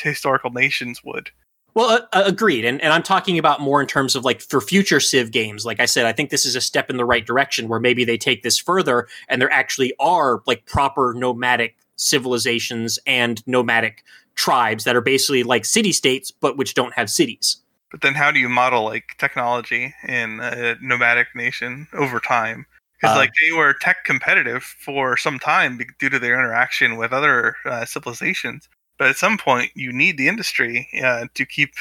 historical nations would. Well, agreed. And I'm talking about more in terms of like for future Civ games. Like I said, I think this is a step in the right direction where maybe they take this further and there actually are like proper nomadic civilizations and nomadic tribes that are basically like city-states, but which don't have cities. But then how do you model, like, technology in a nomadic nation over time? Because, like, they were tech competitive for some time due to their interaction with other civilizations. But at some point, you need the industry to keep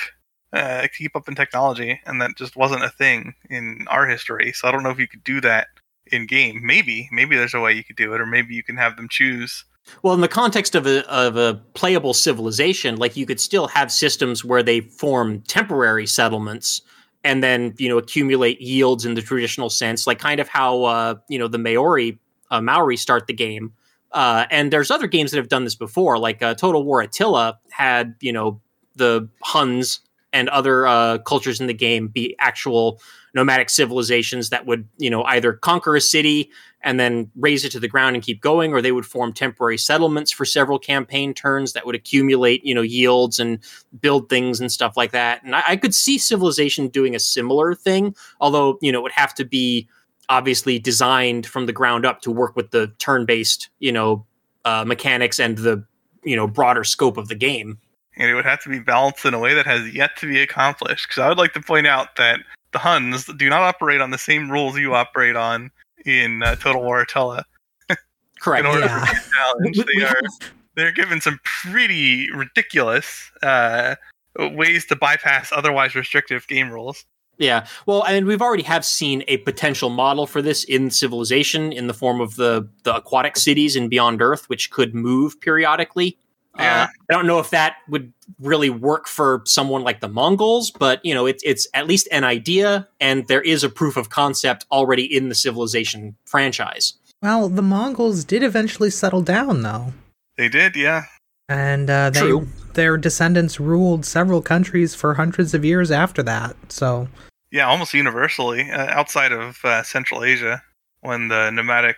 up in technology, and that just wasn't a thing in our history. So I don't know if you could do that in-game. Maybe there's a way you could do it, or maybe you can have them choose... Well, in the context of a playable civilization, like you could still have systems where they form temporary settlements and then, you know, accumulate yields in the traditional sense, like kind of how, you know, the Maori start the game. And there's other games that have done this before, like Total War Attila had, you know, the Huns and other cultures in the game be actual nomadic civilizations that would, you know, either conquer a city and then raise it to the ground and keep going, or they would form temporary settlements for several campaign turns that would accumulate, you know, yields and build things and stuff like that. And I could see Civilization doing a similar thing, although, you know, it would have to be obviously designed from the ground up to work with the turn-based, you know, mechanics and the, you know, broader scope of the game. And it would have to be balanced in a way that has yet to be accomplished. Because I would like to point out that the Huns do not operate on the same rules you operate on in Total War Attila. Correct. They're given some pretty ridiculous ways to bypass otherwise restrictive game rules. Yeah, well, and we've already have seen a potential model for this in Civilization in the form of the aquatic cities in Beyond Earth, which could move periodically. Yeah. I don't know if that would really work for someone like the Mongols, but you know, it's at least an idea, and there is a proof of concept already in the Civilization franchise. Well, the Mongols did eventually settle down, though. They did, yeah. And their descendants ruled several countries for hundreds of years after that. So, yeah, almost universally outside of Central Asia, when the nomadic.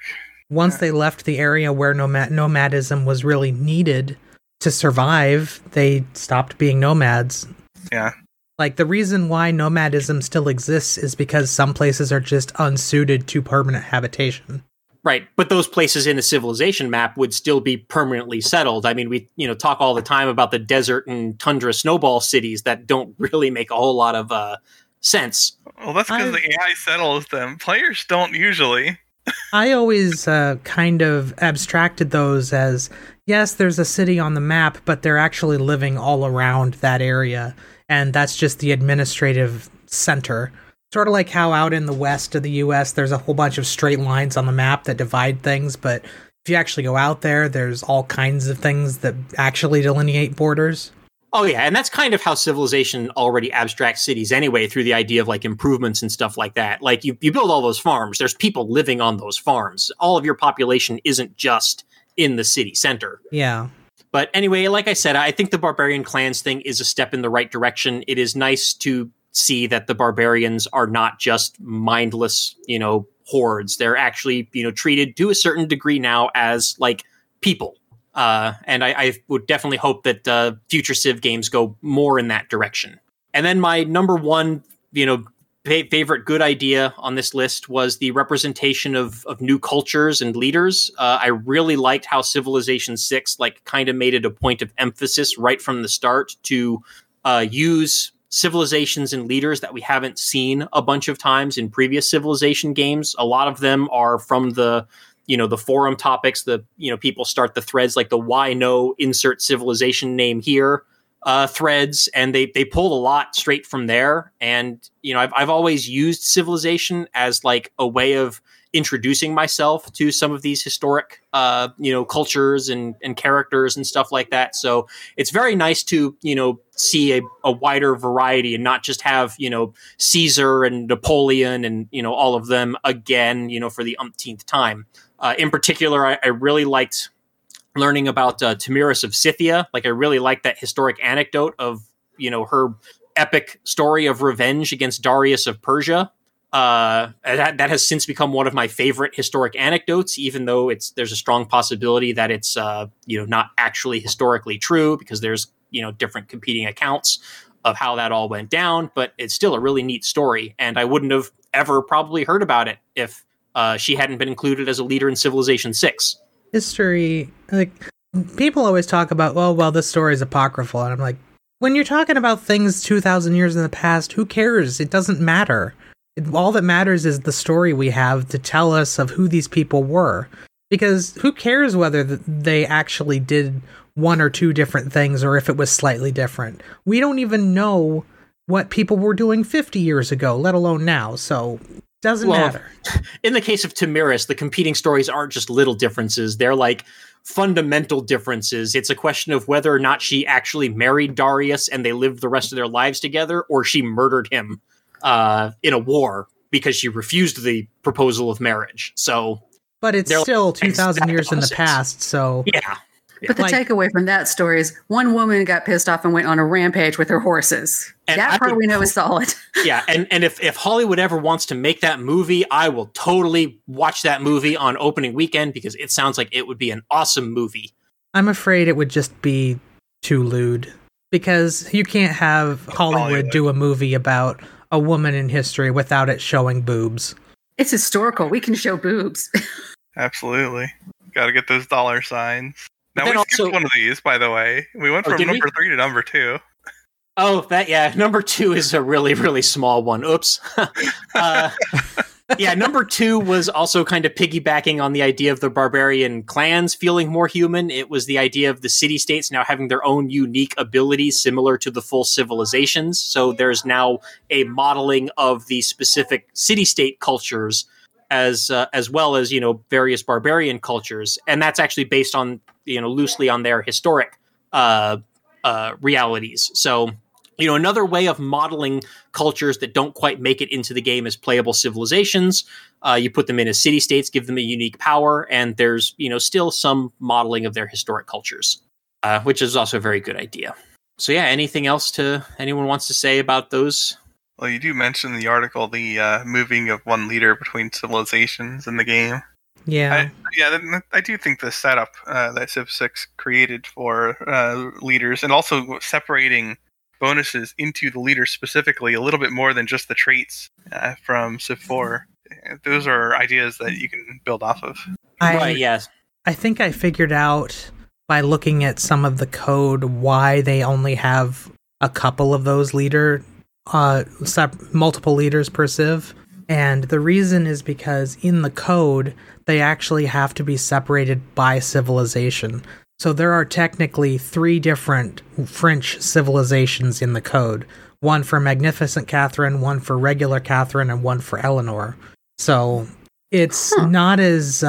Once they left the area where nomadism was really needed to survive, they stopped being nomads. Yeah. Like, the reason why nomadism still exists is because some places are just unsuited to permanent habitation. Right, but those places in the Civilization map would still be permanently settled. I mean, we talk all the time about the desert and tundra snowball cities that don't really make a whole lot of sense. Well, that's because the AI settles them. Players don't usually. I always kind of abstracted those as, yes, there's a city on the map, but they're actually living all around that area, and that's just the administrative center. Sort of like how out in the west of the U.S. there's a whole bunch of straight lines on the map that divide things, but if you actually go out there, there's all kinds of things that actually delineate borders. Oh, yeah, and that's kind of how Civilization already abstracts cities anyway, through the idea of, like, improvements and stuff like that. Like, you build all those farms. There's people living on those farms. All of your population isn't just in the city center. Yeah. But anyway, like I said, I think the Barbarian Clans thing is a step in the right direction. It is nice to see that the barbarians are not just mindless, hordes. They're actually, treated to a certain degree now as, like, people. And I would definitely hope that future Civ games go more in that direction. And then my number one, favorite good idea on this list was the representation of new cultures and leaders. I really liked how Civilization 6, kind of made it a point of emphasis right from the start to use civilizations and leaders that we haven't seen a bunch of times in previous Civilization games. A lot of them are from the the forum topics, people start the threads, like the why no insert civilization name here threads. And they pulled a lot straight from there. And, I've always used Civilization as like a way of introducing myself to some of these historic, cultures and characters and stuff like that. So it's very nice to, see a wider variety and not just have, Caesar and Napoleon and, all of them again, for the umpteenth time. In particular, I really liked learning about Tamiris of Scythia. Like, I really liked that historic anecdote of, her epic story of revenge against Darius of Persia. That has since become one of my favorite historic anecdotes, even though there's a strong possibility that it's, not actually historically true because there's, different competing accounts of how that all went down. But it's still a really neat story. And I wouldn't have ever probably heard about it if she hadn't been included as a leader in Civilization 6. History, people always talk about, well, this story is apocryphal. And I'm like, when you're talking about things 2,000 years in the past, who cares? It doesn't matter. All that matters is the story we have to tell us of who these people were. Because who cares whether they actually did one or two different things or if it was slightly different? We don't even know what people were doing 50 years ago, let alone now. So doesn't matter. In the case of Tamiris, the competing stories aren't just little differences. They're like fundamental differences. It's a question of whether or not she actually married Darius and they lived the rest of their lives together, or she murdered him in a war because she refused the proposal of marriage. So, but it's still 2,000 years in the past. So yeah. But the takeaway from that story is one woman got pissed off and went on a rampage with her horses. That part we know is solid. Yeah, and if Hollywood ever wants to make that movie, I will totally watch that movie on opening weekend because it sounds like it would be an awesome movie. I'm afraid it would just be too lewd because you can't have Hollywood do a movie about a woman in history without it showing boobs. It's historical. We can show boobs. Absolutely. Got to get those dollar signs. Now, we skipped one of these, by the way. We went from number 3 to number 2. Oh, number 2 is a really, really small one. Oops. Number 2 was also kind of piggybacking on the idea of the barbarian clans feeling more human. It was the idea of the city-states now having their own unique abilities similar to the full civilizations. So there's now a modeling of the specific city-state cultures as well as, various barbarian cultures. And that's actually based on, loosely on their historic realities. So, you know, another way of modeling cultures that don't quite make it into the game as playable civilizations. You put them in as city-states, give them a unique power, and there's, you know, still some modeling of their historic cultures, which is also a very good idea. So yeah, anything else to anyone wants to say about those? Well, you do mention in the article the moving of one leader between civilizations in the game. Yeah. I do think the setup that Civ 6 created for leaders, and also separating bonuses into the leader specifically a little bit more than just the traits from Civ 4. Those are ideas that you can build off of. Yes. I think I figured out by looking at some of the code why they only have a couple of those multiple leaders per Civ. And the reason is because in the code, they actually have to be separated by civilization. So there are technically 3 different French civilizations in the code. One for Magnificent Catherine, one for Regular Catherine, and one for Eleanor. So it's not as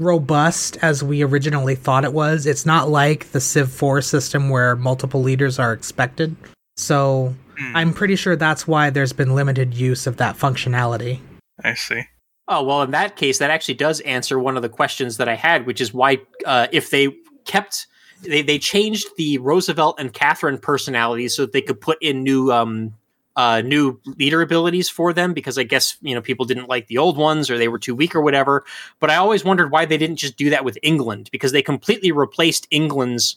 robust as we originally thought it was. It's not like the Civ 4 system where multiple leaders are expected. So I'm pretty sure that's why there's been limited use of that functionality. I see. Oh, well, in that case, that actually does answer one of the questions that I had, which is why if they kept... They changed the Roosevelt and Catherine personalities so that they could put in new leader abilities for them, because I guess, you know, people didn't like the old ones or they were too weak or whatever. But I always wondered why they didn't just do that with England, because they completely replaced England's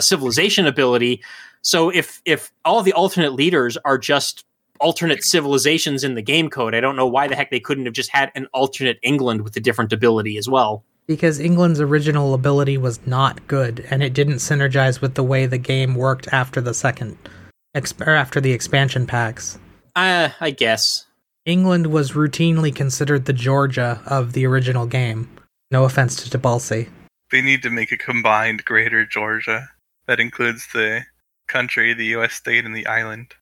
civilization ability. So if all the alternate leaders are just alternate civilizations in the game code, I don't know why the heck they couldn't have just had an alternate England with a different ability as well. Because England's original ability was not good, and it didn't synergize with the way the game worked after the after the expansion packs. I guess. England was routinely considered the Georgia of the original game. No offense to Tobalsi. They need to make a combined Greater Georgia that includes the country, the U.S. state, and the island.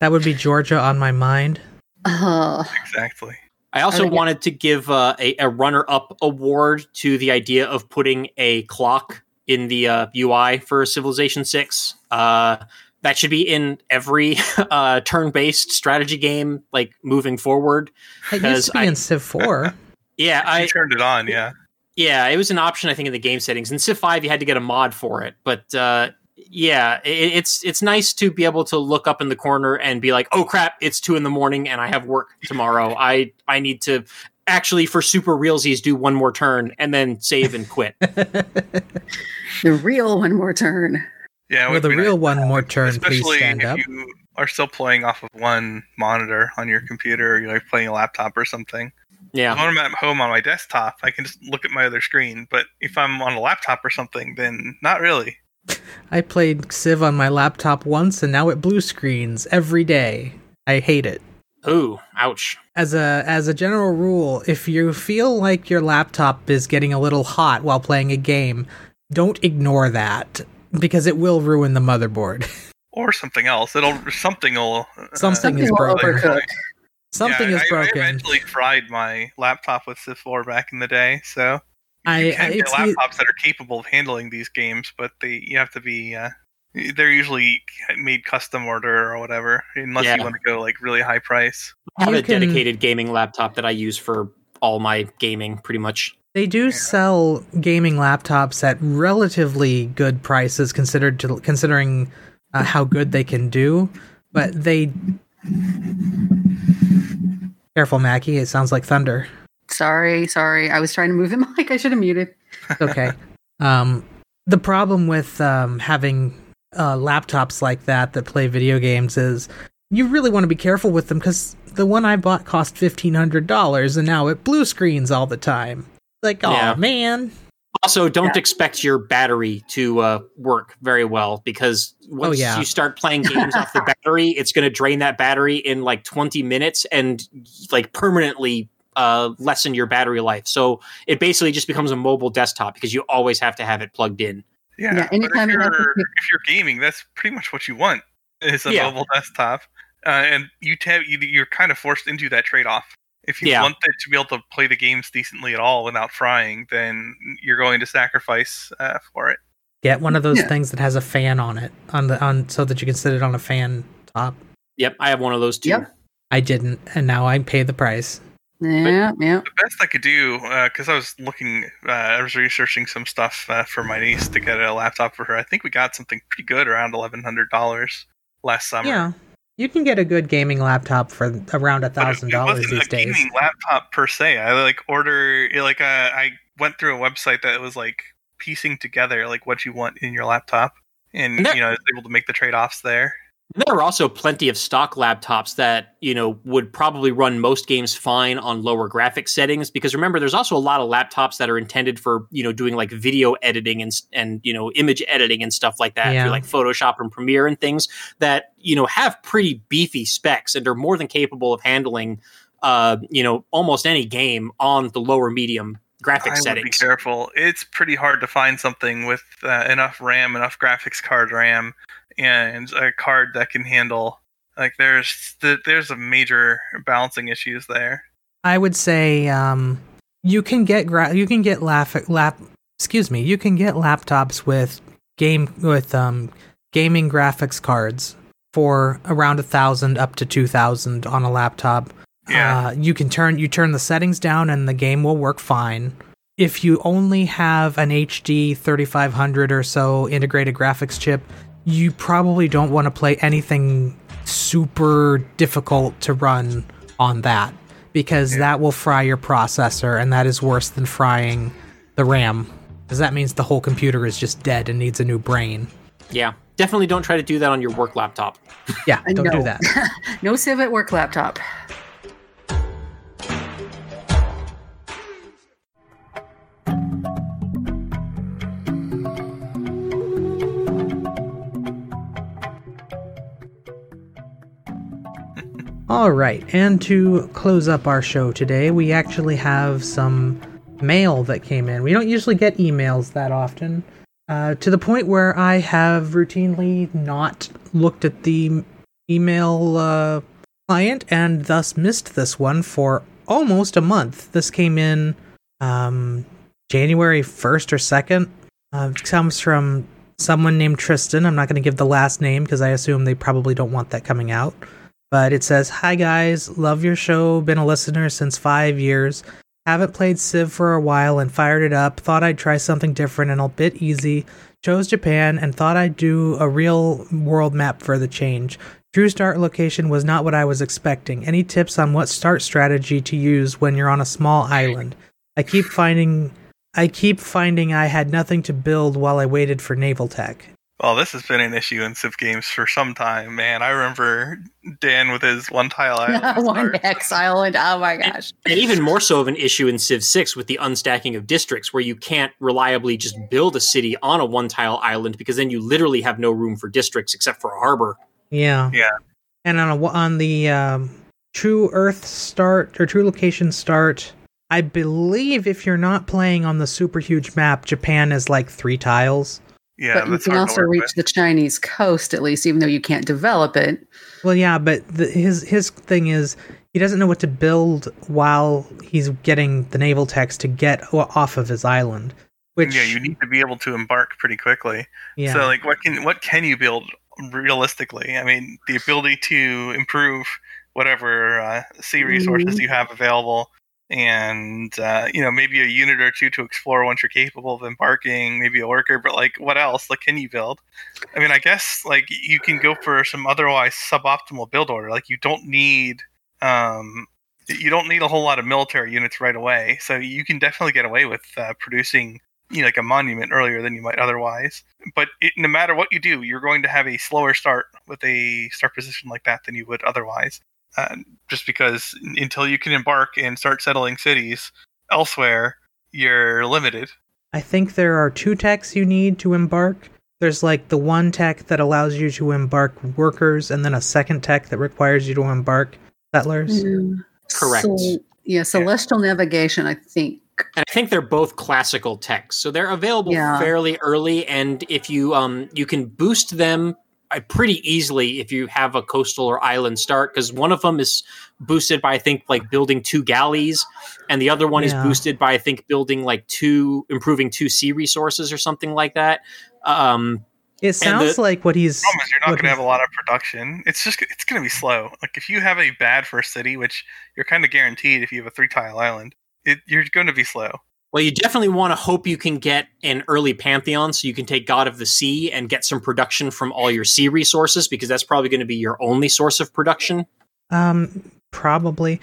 That would be Georgia on my mind. Oh. Exactly. I also wanted to give a runner-up award to the idea of putting a clock in the UI for Civilization 6. That should be in every turn-based strategy game, like, moving forward. It used to be in Civ 4. Yeah. I turned it on, yeah. Yeah, it was an option, I think, in the game settings. In Civ 5, you had to get a mod for it, but... Yeah, it's nice to be able to look up in the corner and be like, oh crap, it's 2 a.m. and I have work tomorrow. I need to actually, for super realsies, do one more turn and then save and quit. The real one more turn. Yeah, well, the real one more turn, please stand up. Especially if you are still playing off of one monitor on your computer, or you're like playing a laptop or something. Yeah. When I'm at home on my desktop, I can just look at my other screen. But if I'm on a laptop or something, then not really. I played Civ on my laptop once, and now it blue screens every day. I hate it. Ooh, ouch. As a general rule, if you feel like your laptop is getting a little hot while playing a game, don't ignore that, because it will ruin the motherboard. Or something else. Something is broken. Something is broken. I eventually fried my laptop with Civ 4 back in the day, so... It's laptops that are capable of handling these games, but you have to be. They're usually made custom order or whatever, unless you want to go like really high price. I have a dedicated gaming laptop that I use for all my gaming, pretty much. They do sell gaming laptops at relatively good prices, considering how good they can do. But they careful, Mackie. It sounds like thunder. Sorry. I was trying to move the mic. I should have muted. Okay. The problem with having laptops like that play video games is you really want to be careful with them, because the one I bought cost $1,500 and now it blue screens all the time. Like, man. Also, don't expect your battery to work very well, because once you start playing games off the battery, it's going to drain that battery in like 20 minutes and like permanently lessen your battery life. So it basically just becomes a mobile desktop, because you always have to have it plugged in. Yeah, anytime if you're gaming, that's pretty much what you want, is a mobile desktop. And you're kind of forced into that trade-off. If you want it to be able to play the games decently at all without frying, then you're going to sacrifice for it. Get one of those things that has a fan on it, so that you can sit it on a fan top. Yep, I have one of those too. Yep. I didn't, and now I pay the price. Yeah, but yeah. The best I could do, because I was looking, I was researching some stuff for my niece to get a laptop for her. I think we got something pretty good around $1,100 last summer. Yeah, you can get a good gaming laptop for around $1,000 these days. It wasn't a gaming laptop per se. I I went through a website that was like piecing together like what you want in your laptop, and you know, I was able to make the trade offs there. There are also plenty of stock laptops that, you know, would probably run most games fine on lower graphic settings, because remember, there's also a lot of laptops that are intended for, you know, doing like video editing and you know, image editing and stuff like that, through like Photoshop and Premiere and things that, you know, have pretty beefy specs and are more than capable of handling, you know, almost any game on the lower medium graphic settings. Would be careful. It's pretty hard to find something with enough RAM, enough graphics card RAM, and a card that can handle, like, there's a major balancing issues there. I would say you can get laptops with gaming graphics cards for around 1,000 up to 2,000 on a laptop. Yeah. You can turn the settings down and the game will work fine. If you only have an HD 3500 or so integrated graphics chip, you probably don't want to play anything super difficult to run on that, because that will fry your processor, and that is worse than frying the RAM, because that means the whole computer is just dead and needs a new brain. Yeah, definitely don't try to do that on your work laptop. Yeah, don't do that. No Civ at work laptop. All right, and to close up our show today, we actually have some mail that came in. We don't usually get emails that often, to the point where I have routinely not looked at the email client and thus missed this one for almost a month. This came in January 1st or 2nd. It comes from someone named Tristan. I'm not going to give the last name because I assume they probably don't want that coming out. But it says, "Hi guys, love your show, been a listener since 5 years. Haven't played Civ for a while and fired it up, thought I'd try something different and a bit easy. Chose Japan and thought I'd do a real world map for the change. True start location was not what I was expecting. Any tips on what start strategy to use when you're on a small island? I keep finding I had nothing to build while I waited for naval tech." Well, this has been an issue in Civ games for some time, man. I remember Dan with his one tile island. One hex island, oh my gosh. And even more so of an issue in Civ 6 with the unstacking of districts, where you can't reliably just build a city on a one tile island, because then you literally have no room for districts except for a harbor. Yeah. Yeah. And on the true Earth start, or true location start, I believe if you're not playing on the super huge map, Japan is like 3 tiles. Yeah, but you can also reach the Chinese coast, at least, even though you can't develop it. Well, yeah, but his thing is he doesn't know what to build while he's getting the naval techs to get off of his island. Which, yeah, you need to be able to embark pretty quickly. Yeah. So, like, what can you build realistically? I mean, the ability to improve whatever sea resources you have available. And, you know, maybe a unit or two to explore once you're capable of embarking, maybe a worker, but, like, what else? Like, can you build? I mean, I guess, like, you can go for some otherwise suboptimal build order. Like, you don't need a whole lot of military units right away. So you can definitely get away with producing, you know, like a monument earlier than you might otherwise. But no matter what you do, you're going to have a slower start with a start position like that than you would otherwise. Just because until you can embark and start settling cities elsewhere, you're limited. I think there are 2 techs you need to embark. There's like the 1 tech that allows you to embark workers, and then a 2nd tech that requires you to embark settlers. Mm. Correct. So, yeah, celestial navigation, I think. And I think they're both classical techs, so they're available fairly early, and if you you can boost them pretty easily if you have a coastal or island start, because one of them is boosted by, I think, like building 2 galleys, and the other one is boosted by, I think, building like 2 sea resources or something like that. It sounds like what he's. The problem is you're not going to have a lot of production. It's just it's going to be slow. Like if you have a bad first city, which you're kind of guaranteed if you have a 3-tile island, you're going to be slow. Well, you definitely want to hope you can get an early Pantheon so you can take God of the Sea and get some production from all your sea resources, because that's probably going to be your only source of production. Probably.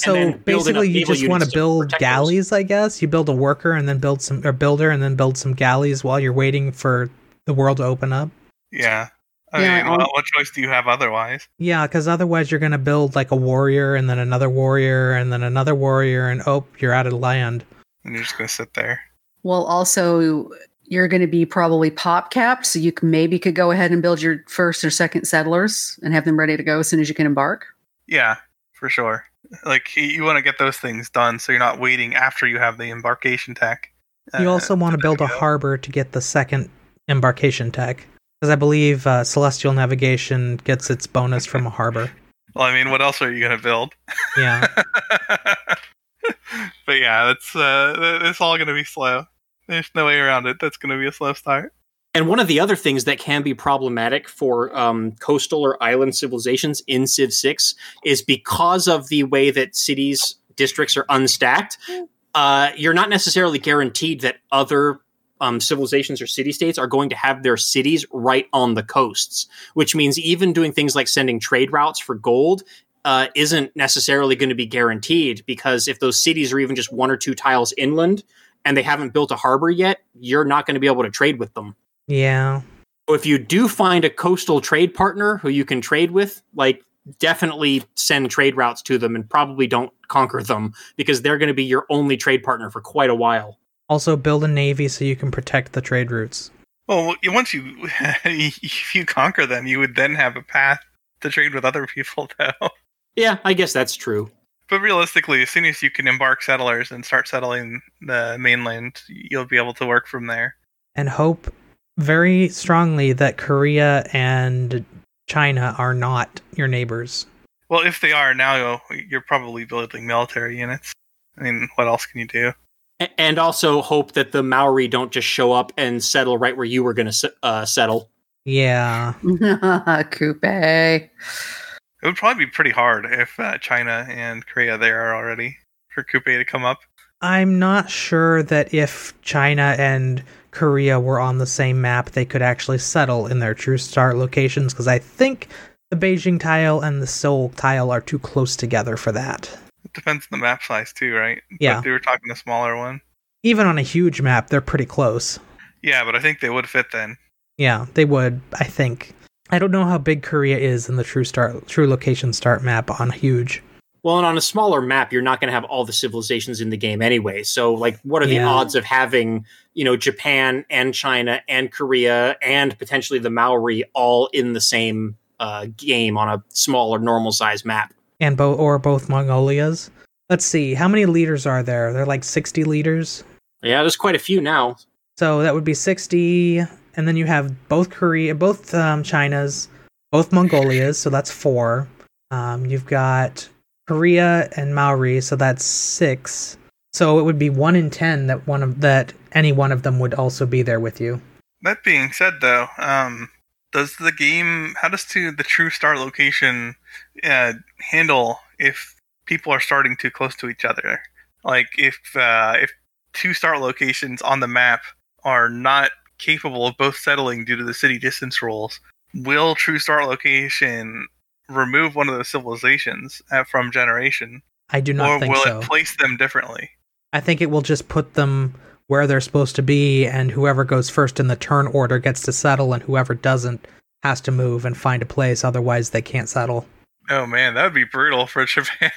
So basically you just want to build galleys, I guess. You build a worker and then build some, or builder and then build some galleys while you're waiting for the world to open up. Yeah. I mean, what choice do you have otherwise? Yeah, because otherwise you're going to build like a warrior and then another warrior and then another warrior and oh, you're out of land. And you're just going to sit there. Well, also, you're going to be probably pop-capped, so you maybe could go ahead and build your first or second settlers and have them ready to go as soon as you can embark. Yeah, for sure. Like, you want to get those things done so you're not waiting after you have the embarkation tech. You also want to build a harbor to get the second embarkation tech. Because I believe Celestial Navigation gets its bonus from a harbor. Well, I mean, what else are you going to build? Yeah. But yeah, it's all going to be slow. There's no way around it. That's going to be a slow start. And one of the other things that can be problematic for coastal or island civilizations in Civ 6 is because of the way that cities, districts are unstacked, you're not necessarily guaranteed that other civilizations or city-states are going to have their cities right on the coasts, which means even doing things like sending trade routes for gold isn't necessarily going to be guaranteed, because if those cities are even just 1 or 2 tiles inland and they haven't built a harbor yet, you're not going to be able to trade with them. Yeah. So if you do find a coastal trade partner who you can trade with, like, definitely send trade routes to them and probably don't conquer them, because they're going to be your only trade partner for quite a while. Also, build a navy so you can protect the trade routes. Well, once you if you conquer them, you would then have a path to trade with other people, though. Yeah, I guess that's true. But realistically, as soon as you can embark settlers and start settling the mainland, you'll be able to work from there. And hope very strongly that Korea and China are not your neighbors. Well, if they are, now you're probably building military units. I mean, what else can you do? And also hope that the Maori don't just show up and settle right where you were going to settle. Yeah. Kupe. It would probably be pretty hard if China and Korea are there already for Kupe to come up. I'm not sure that if China and Korea were on the same map, they could actually settle in their true star locations, because I think the Beijing tile and the Seoul tile are too close together for that. It depends on the map size, too, right? Yeah. Like, they were talking a smaller one. Even on a huge map, they're pretty close. Yeah, but I think they would fit then. Yeah, they would, I think. I don't know how big Korea is in the true location start map on huge. Well, and on a smaller map, you're not going to have all the civilizations in the game anyway. So, like, what are the odds of having, you know, Japan and China and Korea and potentially the Maori all in the same game on a smaller, normal-sized map? And both Mongolias. Let's see, how many leaders are there? They're like 60 leaders. Yeah, there's quite a few now. So that would be 60, and then you have both Korea, both China's, both Mongolia's. So that's 4. You've got Korea and Maori, so that's 6. So it would be 1 in 10 that any one of them would also be there with you. That being said, though, how does the true star location handle if people are starting too close to each other? Like, if two star locations on the map are not capable of both settling due to the city distance rules, will true star location remove one of those civilizations from generation? I do not think so. Or will it place them differently? I think it will just put them where they're supposed to be, and whoever goes first in the turn order gets to settle, and whoever doesn't has to move and find a place, otherwise they can't settle. Oh man, that would be brutal for Japan.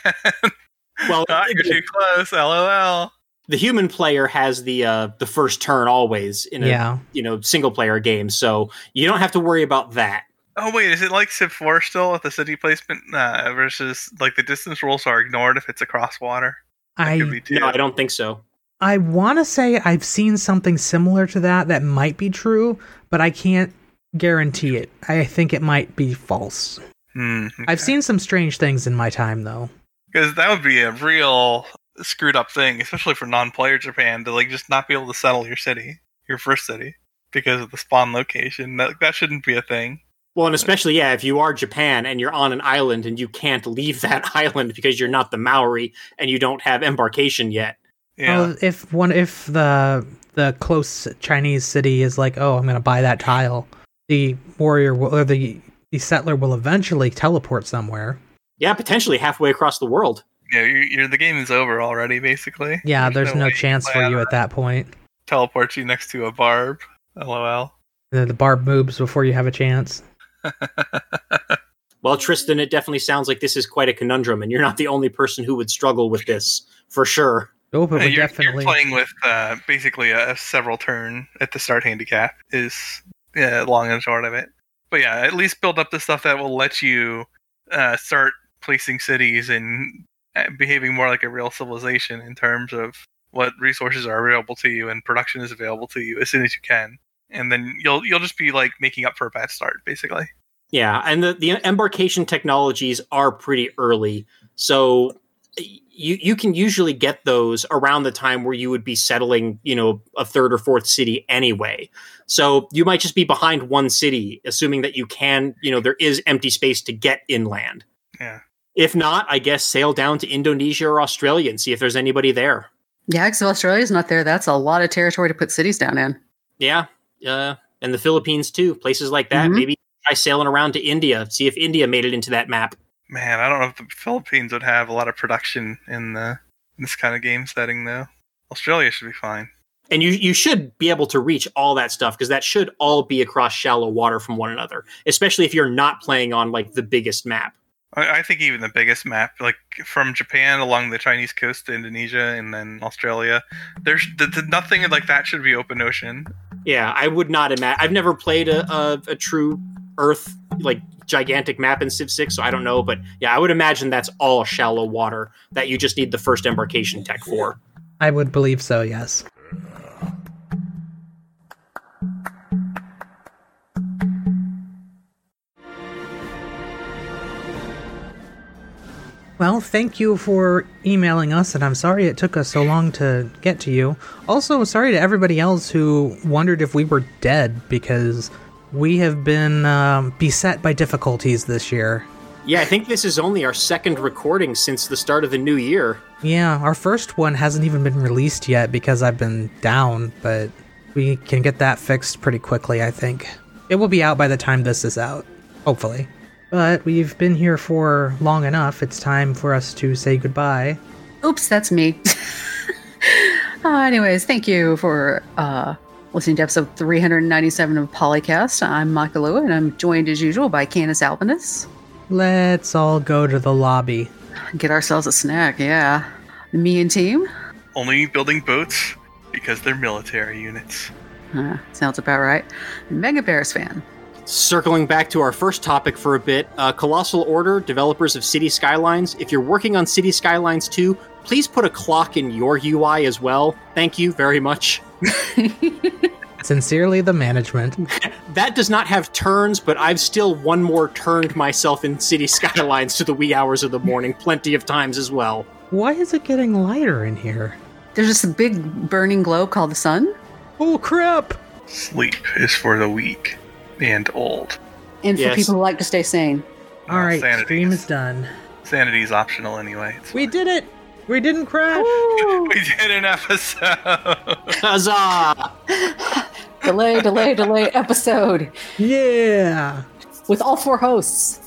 Well, you're too close, LOL. The human player has the first turn always in a single player game, so you don't have to worry about that. Oh wait, is it like Civ 4 still with the city placement versus like the distance rules are ignored if it's across water? No, I don't think so. I want to say I've seen something similar to that might be true, but I can't guarantee it. I think it might be false. Okay. I've seen some strange things in my time, though. Because that would be a real screwed up thing, especially for non-player Japan, to like just not be able to settle your city, your first city. because of the spawn location. That shouldn't be a thing. Well, and especially, yeah, if you are Japan and you're on an island and you can't leave that island because you're not the Maori and you don't have embarkation yet. Yeah. Well, if the close Chinese city is like, oh, I'm going to buy that tile, the warrior will, or the settler will eventually teleport somewhere. Yeah, potentially halfway across the world. Yeah, the game is over already, basically. Yeah, there's no chance for you at that point. Teleports you next to a barb. LOL. The barb moves before you have a chance. Well, Tristan, it definitely sounds like this is quite a conundrum, and you're not the only person who would struggle with this, for sure. Oh, but you're playing with basically a several turn at the start handicap is long and short of it. But yeah, at least build up the stuff that will let you start placing cities and behaving more like a real civilization in terms of what resources are available to you and production is available to you as soon as you can. And then you'll just be like making up for a bad start, basically. Yeah, and the embarkation technologies are pretty early, so you can usually get those around the time where you would be settling, you know, a third or fourth city anyway. So you might just be behind one city, assuming that you can, you know, there is empty space to get inland. Yeah. If not, I guess sail down to Indonesia or Australia and see if there's anybody there. Yeah, because if Australia's not there, that's a lot of territory to put cities down in. Yeah. And the Philippines too, places like that. Mm-hmm. Maybe try sailing around to India, see if India made it into that map. Man, I don't know if the Philippines would have a lot of production in this kind of game setting, though. Australia should be fine. And you should be able to reach all that stuff, because that should all be across shallow water from one another, especially if you're not playing on, like, the biggest map. I think even the biggest map, like, from Japan along the Chinese coast to Indonesia and then Australia, there's nothing like that should be open ocean. Yeah, I would not imagine. I've never played a true Earth, like, gigantic map in Civ 6, so I don't know, but yeah, I would imagine that's all shallow water that you just need the first embarkation tech for. I would believe so, yes. Well, thank you for emailing us, and I'm sorry it took us so long to get to you. Also, sorry to everybody else who wondered if we were dead, because we have been beset by difficulties this year. Yeah, I think this is only our second recording since the start of the new year. Yeah, our first one hasn't even been released yet because I've been down, but we can get that fixed pretty quickly, I think. It will be out by the time this is out, hopefully. But we've been here for long enough. It's time for us to say goodbye. Oops, that's me. Anyways, thank you for listening to episode 397 of Polycast. I'm Makalua, and I'm joined as usual by Candace Albinus. Let's all go to the lobby. Get ourselves a snack, yeah. The Mian team. Only building boats because they're military units. Sounds about right. Mega Bears fan. Circling back to our first topic for a bit, Colossal Order, developers of City Skylines. If you're working on City Skylines 2, please put a clock in your UI as well. Thank you very much. Sincerely, the management. That does not have turns, but I've still one more turned myself in City Skylines to the wee hours of the morning plenty of times as well. Why is it getting lighter in here? There's just a big burning glow called the sun. Oh, crap! Sleep is for the weak. And old. And for people who like to stay sane. Alright, stream is done. Sanity is optional anyway. We did it! We didn't crash! We did an episode! Huzzah! delay episode. Yeah! With all four hosts.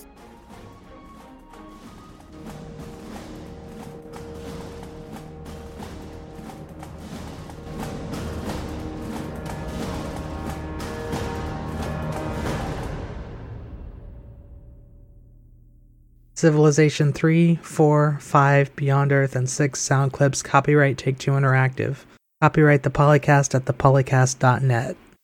Civilization 3, 4, 5, Beyond Earth, and 6 sound clips. Copyright Take-Two Interactive. Copyright the Polycast at thepolycast.net.